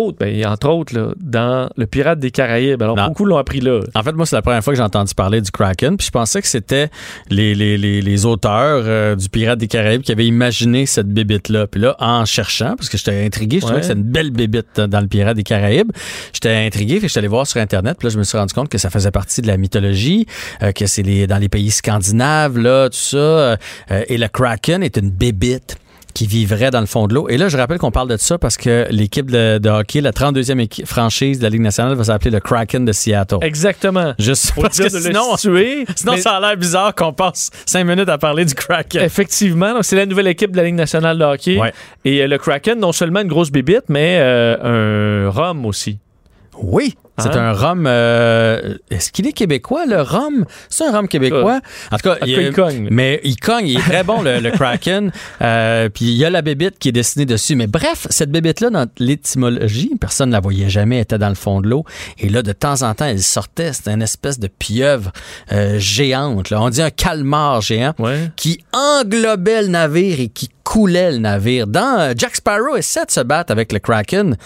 autres là, dans Le Pirate des Caraïbes. Alors, beaucoup l'ont appris là. En fait, moi, c'est la première fois que j'ai entendu parler du Kraken, puis je pensais que c'était les auteurs du Pirate des Caraïbes qui avaient imaginé cette bébite-là. Puis là, en cherchant, parce que j'étais intrigué, je trouvais que c'était une belle bébite dans Le Pirate des Caraïbes, j'étais intrigué, puis j'étais allé voir sur Internet, puis là, je me suis rendu compte que ça faisait partie de la mythologie, que c'est dans les pays scandinaves, là, tout ça, et le Kraken est une bébite qui vivrait dans le fond de l'eau. Et là, je rappelle qu'on parle de ça parce que l'équipe de hockey, la 32e franchise de la Ligue nationale, va s'appeler le Kraken de Seattle. Exactement. Juste pour parce que sinon ça a l'air bizarre qu'on passe 5 minutes à parler du Kraken. Effectivement. Donc, c'est la nouvelle équipe de la Ligue nationale de hockey. Ouais. Et le Kraken, non seulement une grosse bébite, mais un rhum aussi. Oui. C'est un rhum... est-ce qu'il est québécois, le rhum? C'est un rhum québécois? En tout cas, il cogne. Mais il cogne. Il est très bon, le Kraken. Puis il y a la bébite qui est dessinée dessus. Mais bref, cette bébite-là, dans l'étymologie, personne ne la voyait jamais. Elle était dans le fond de l'eau. Et là, de temps en temps, elle sortait. C'était une espèce de pieuvre géante. Là. On dit un calmar géant qui englobait le navire et qui coulait le navire. Dans Jack Sparrow essaie de se battre avec le Kraken.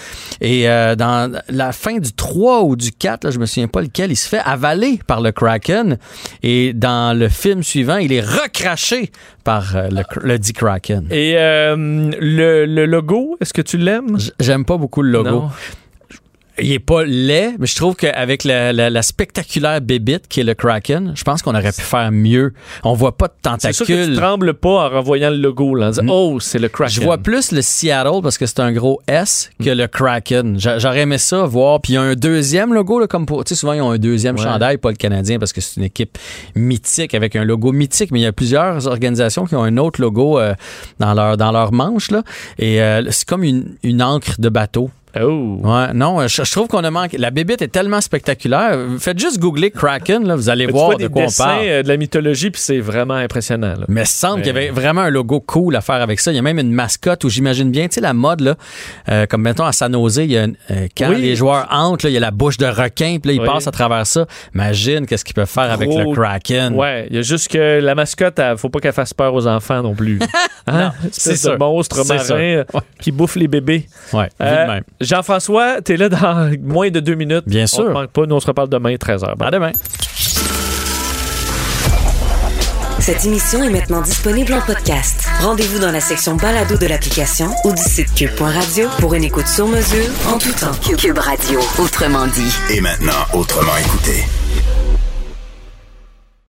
Et dans la fin du 3 ou du 4, là, je me souviens pas lequel, il se fait avaler par le Kraken et dans le film suivant, il est recraché par le dit Kraken. Et le logo, est-ce que tu l'aimes? J'aime pas beaucoup le logo. Non. Il n'est pas laid, mais je trouve qu'avec la spectaculaire bébite qui est le Kraken, je pense qu'on aurait pu faire mieux. On voit pas de tentacules. C'est sûr que tu trembles pas en renvoyant le logo, là, en disant, oh, c'est le Kraken. Je vois plus le Seattle, parce que c'est un gros S, que le Kraken. J'aurais aimé ça voir. Puis il y a un deuxième logo, là, comme pour, tu sais, souvent, ils ont un deuxième chandail, pas le Canadien, parce que c'est une équipe mythique, avec un logo mythique. Mais il y a plusieurs organisations qui ont un autre logo dans leur manche, là. Et c'est comme une ancre de bateau. Oh. Ouais, non, je trouve qu'on a manqué. La bébite est tellement spectaculaire. Faites juste googler Kraken, là, vous allez voir de quoi on parle. Tu vois des dessins de la mythologie, puis c'est vraiment impressionnant. Là. Mais il semble qu'il y avait vraiment un logo cool à faire avec ça. Il y a même une mascotte où j'imagine bien, tu sais, la mode, là, comme mettons à San Jose, il y a quand les joueurs entrent, là, il y a la bouche de requin, puis là, ils passent à travers ça. Imagine qu'est-ce qu'ils peuvent faire avec le Kraken. Ouais, il y a juste que la mascotte, faut pas qu'elle fasse peur aux enfants non plus. Hein? Non, c'est ce monstre marin qui bouffe les bébés. Ouais, vu de même. Jean-François, t'es là dans moins de 2 minutes. Bien sûr. On ne manque pas, nous on se reparle demain, 13h. Bon. À demain. Cette émission est maintenant disponible en podcast. Rendez-vous dans la section balado de l'application ou du site QUB.radio pour une écoute sur mesure en tout temps. QUB Radio, autrement dit. Et maintenant, autrement écouté.